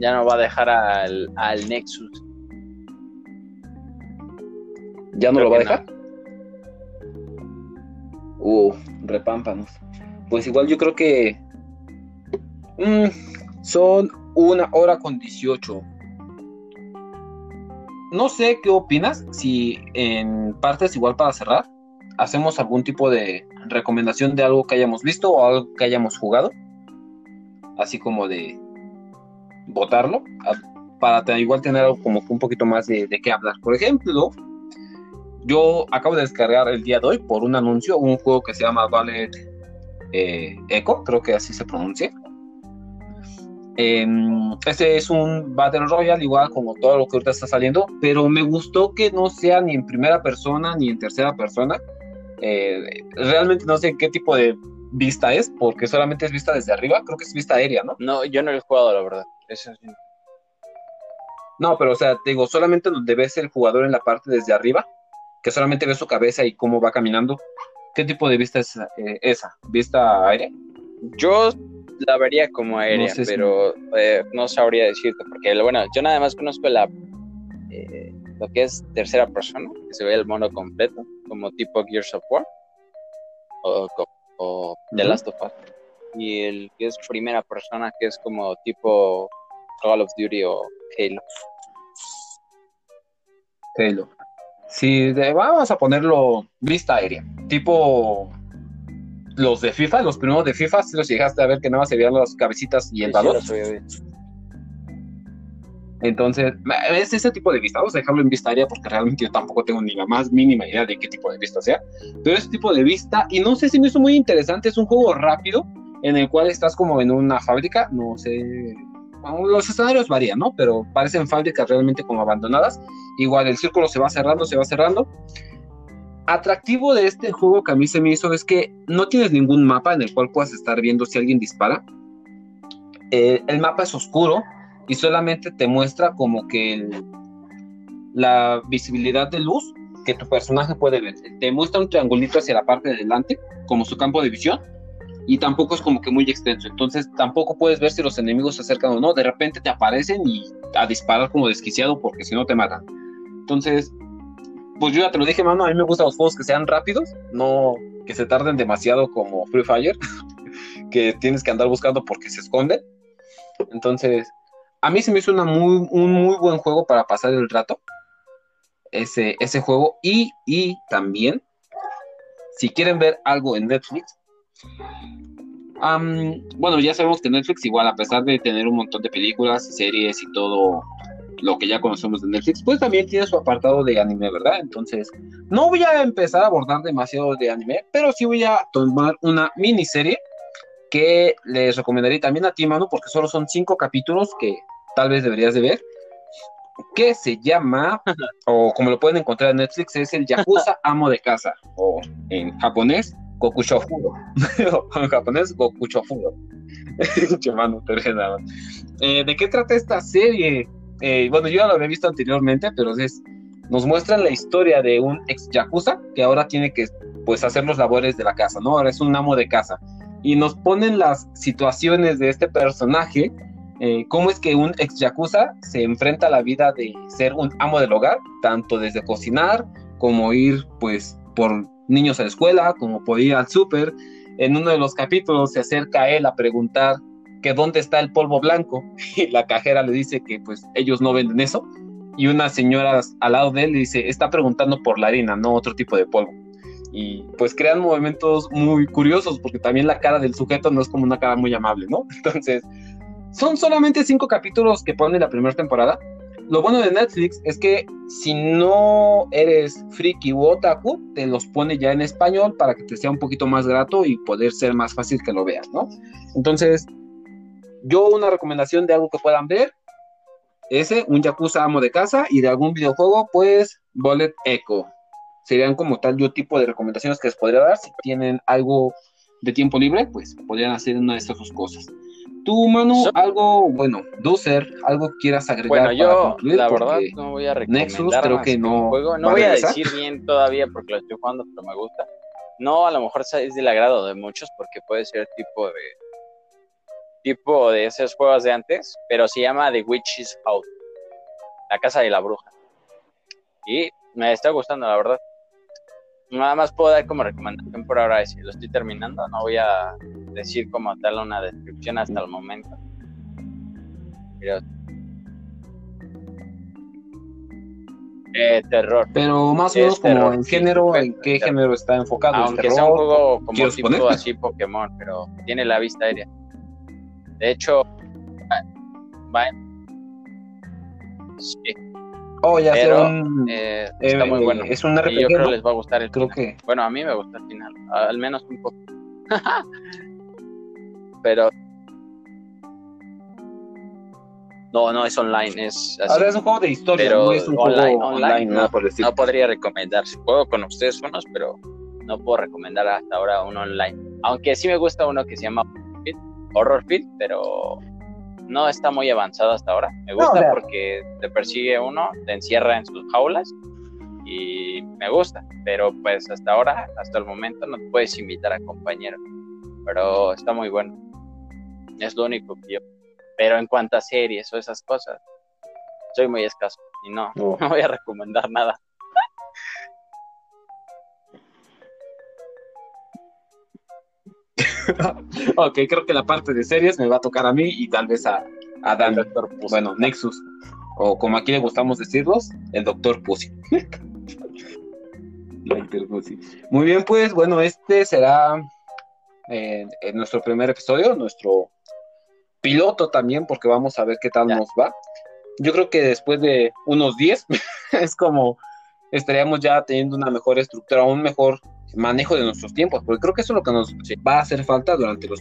Ya no va a dejar al Nexus. ¿Ya no creo lo va a dejar? No. Repámpanos. Pues igual yo creo que son 1:18. No sé qué opinas, si en partes igual para cerrar hacemos algún tipo de recomendación de algo que hayamos visto o algo que hayamos jugado, así como de votarlo, para igual tener algo como un poquito más de qué hablar. Por ejemplo, yo acabo de descargar el día de hoy por un anuncio un juego que se llama Ballet Echo, creo que así se pronuncia. Este es un Battle Royale, igual como todo lo que ahorita está saliendo, pero me gustó que no sea ni en primera persona ni en tercera persona. Realmente no sé qué tipo de vista es, porque solamente es vista desde arriba, creo que es vista aérea, ¿no? No, yo no lo he jugado, la verdad. Eso sí. No, pero o sea, te digo, solamente donde ves el jugador en la parte desde arriba, que solamente ves su cabeza y cómo va caminando. ¿Qué tipo de vista es esa? ¿Vista aérea? Yo la vería como aérea, no sé, pero no sabría decirte, porque bueno, yo nada más conozco lo que es tercera persona, que se ve el mono completo, como tipo Gears of War o The Last of Us, y el que es primera persona, que es como tipo Call of Duty o Halo. Sí, vamos a ponerlo vista aérea, tipo los de FIFA, los primeros de FIFA, si los llegaste a ver, que nada más se veían las cabecitas y el balón. Entonces, es ese tipo de vista. Vamos a dejarlo en vista aérea porque realmente yo tampoco tengo ni la más mínima idea de qué tipo de vista sea. Pero ese tipo de vista, y no sé si me hizo muy interesante, es un juego rápido en el cual estás como en una fábrica, no sé. Los escenarios varían, ¿no? Pero parecen fábricas realmente como abandonadas. Igual el círculo se va cerrando. Atractivo de este juego que a mí se me hizo es que no tienes ningún mapa en el cual puedas estar viendo si alguien dispara. El mapa es oscuro y solamente te muestra como que la visibilidad de luz que tu personaje puede ver. Te muestra un triangulito hacia la parte de delante como su campo de visión, y tampoco es como que muy extenso, entonces tampoco puedes ver si los enemigos se acercan o no. De repente te aparecen y a disparar como desquiciado, porque si no te matan. Entonces, pues yo ya te lo dije, mano, a mí me gustan los juegos que sean rápidos, no que se tarden demasiado como Free Fire, que tienes que andar buscando porque se esconden. Entonces, a mí se me hizo un muy buen juego para pasar el rato, ese juego. Y también, si quieren ver algo en Netflix, bueno, ya sabemos que Netflix, igual, a pesar de tener un montón de películas y series y todo lo que ya conocemos de Netflix, pues también tiene su apartado de anime, ¿verdad? Entonces, no voy a empezar a abordar demasiado de anime, pero sí voy a tomar una miniserie que les recomendaré también a ti, Manu, porque solo son 5 capítulos que tal vez deberías de ver, que se llama, o como lo pueden encontrar en Netflix, es el Yakuza Amo de Casa, o en japonés, Gokushou Huro. En japonés, Gokushou Huro. ¿De qué trata esta serie? Bueno, yo ya lo había visto anteriormente, pero nos muestran la historia de un ex yakuza que ahora tiene que, pues, hacer los labores de la casa, ¿no? Ahora es un amo de casa. Y nos ponen las situaciones de este personaje, cómo es que un ex yakuza se enfrenta a la vida de ser un amo del hogar, tanto desde cocinar como ir, pues, por niños a la escuela, como por ir al súper. En uno de los capítulos se acerca a él a preguntar que dónde está el polvo blanco, y la cajera le dice que pues ellos no venden eso, y una señora al lado de él le dice, está preguntando por la harina, no otro tipo de polvo. Y pues crean movimientos muy curiosos, porque también la cara del sujeto no es como una cara muy amable, ¿no? Entonces, son solamente 5 capítulos que ponen la primera temporada. Lo bueno de Netflix es que si no eres friki u otaku, te los pone ya en español para que te sea un poquito más grato y poder ser más fácil que lo veas, ¿no? Entonces, yo una recomendación de algo que puedan ver, un Yakuza Amo de Casa, y de algún videojuego, pues, Bullet Echo. Serían como tal yo tipo de recomendaciones que les podría dar. Si tienen algo de tiempo libre, pues, podrían hacer una de estas dos cosas. Tú, Manu, algo, bueno, Dulcer, algo que quieras agregar. Bueno, yo, para concluir, la verdad, no voy a recomendar Nexus, creo que no juego. No voy a decir bien todavía porque lo estoy jugando, pero me gusta. No, a lo mejor es del agrado de muchos porque puede ser tipo de esos juegos de antes, pero se llama The Witch's House, la casa de la bruja. Y me está gustando, la verdad. Nada más puedo dar como recomendación por ahora, si lo estoy terminando, no voy a decir como tal una descripción hasta el momento. Pero... terror. Pero más o menos como en género, sí, ¿en qué género está enfocado? Aunque sea un juego como tipo poner? Así Pokémon, pero tiene la vista aérea. De hecho, va sí. Oh, ya pero, está muy bueno. Es un RPG, y yo creo que les va a gustar el creo final. Bueno, a mí me gusta el final, al menos un poco. Pero no es online, es así. Ahora es un juego de historia, pero no es un juego online no podría recomendar. Juego con ustedes unos, pero no puedo recomendar hasta ahora uno online. Aunque sí me gusta uno que se llama Horror Fit, pero no está muy avanzada hasta ahora. Me gusta, no, o sea, porque te persigue uno, te encierra en sus jaulas y me gusta, pero pues hasta ahora, hasta el momento no te puedes invitar a compañeros, pero está muy bueno. Es lo único que yo, pero en cuanto a series o esas cosas, soy muy escaso y no voy a recomendar nada. Ok, creo que la parte de series me va a tocar a mí y tal vez a Dani. Bueno, Nexus, o como aquí le gustamos decirlos, el Doctor Pussy. Doctor Pussy. Muy bien, pues bueno, este será en nuestro primer episodio, nuestro piloto también, porque vamos a ver qué tal nos va. Yo creo que después de unos 10 es como estaríamos ya teniendo una mejor estructura, un mejor manejo de nuestros tiempos, porque creo que eso es lo que nos va a hacer falta durante las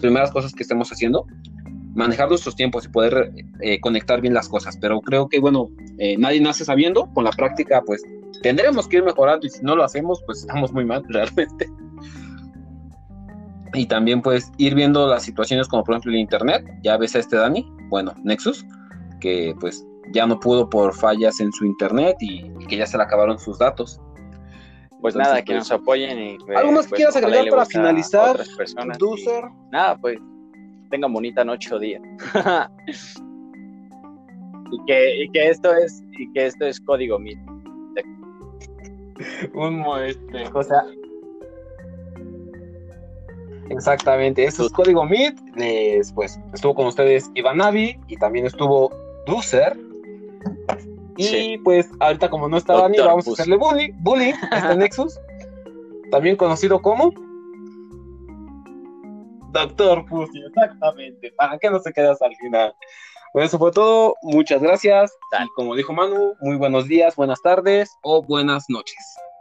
primeras cosas que estemos haciendo, manejar nuestros tiempos y poder conectar bien las cosas, pero creo que bueno, nadie nace sabiendo, con la práctica pues tendremos que ir mejorando y si no lo hacemos pues estamos muy mal realmente. Y también pues ir viendo las situaciones como por ejemplo el internet, ya ves a este Dani, bueno, Nexus, que pues ya no pudo por fallas en su internet y que ya se le acabaron sus datos. Pues entonces, nada, que nos apoyen y... ¿Algo más que quieras agregar para finalizar, Dulcer? Nada, pues, tengan bonita noche o día. y que esto es código MIT. O sea... Exactamente, esto es código MIT. Pues, estuvo con ustedes Iván Navi y también estuvo Dulcer. Y sí, pues ahorita como no está Dani, vamos a hacerle bullying a este Nexus, también conocido como Doctor Pussy, exactamente, para que no se quedas al final. Bueno, eso fue todo, muchas gracias. Y como dijo Manu, muy buenos días, buenas tardes o buenas noches.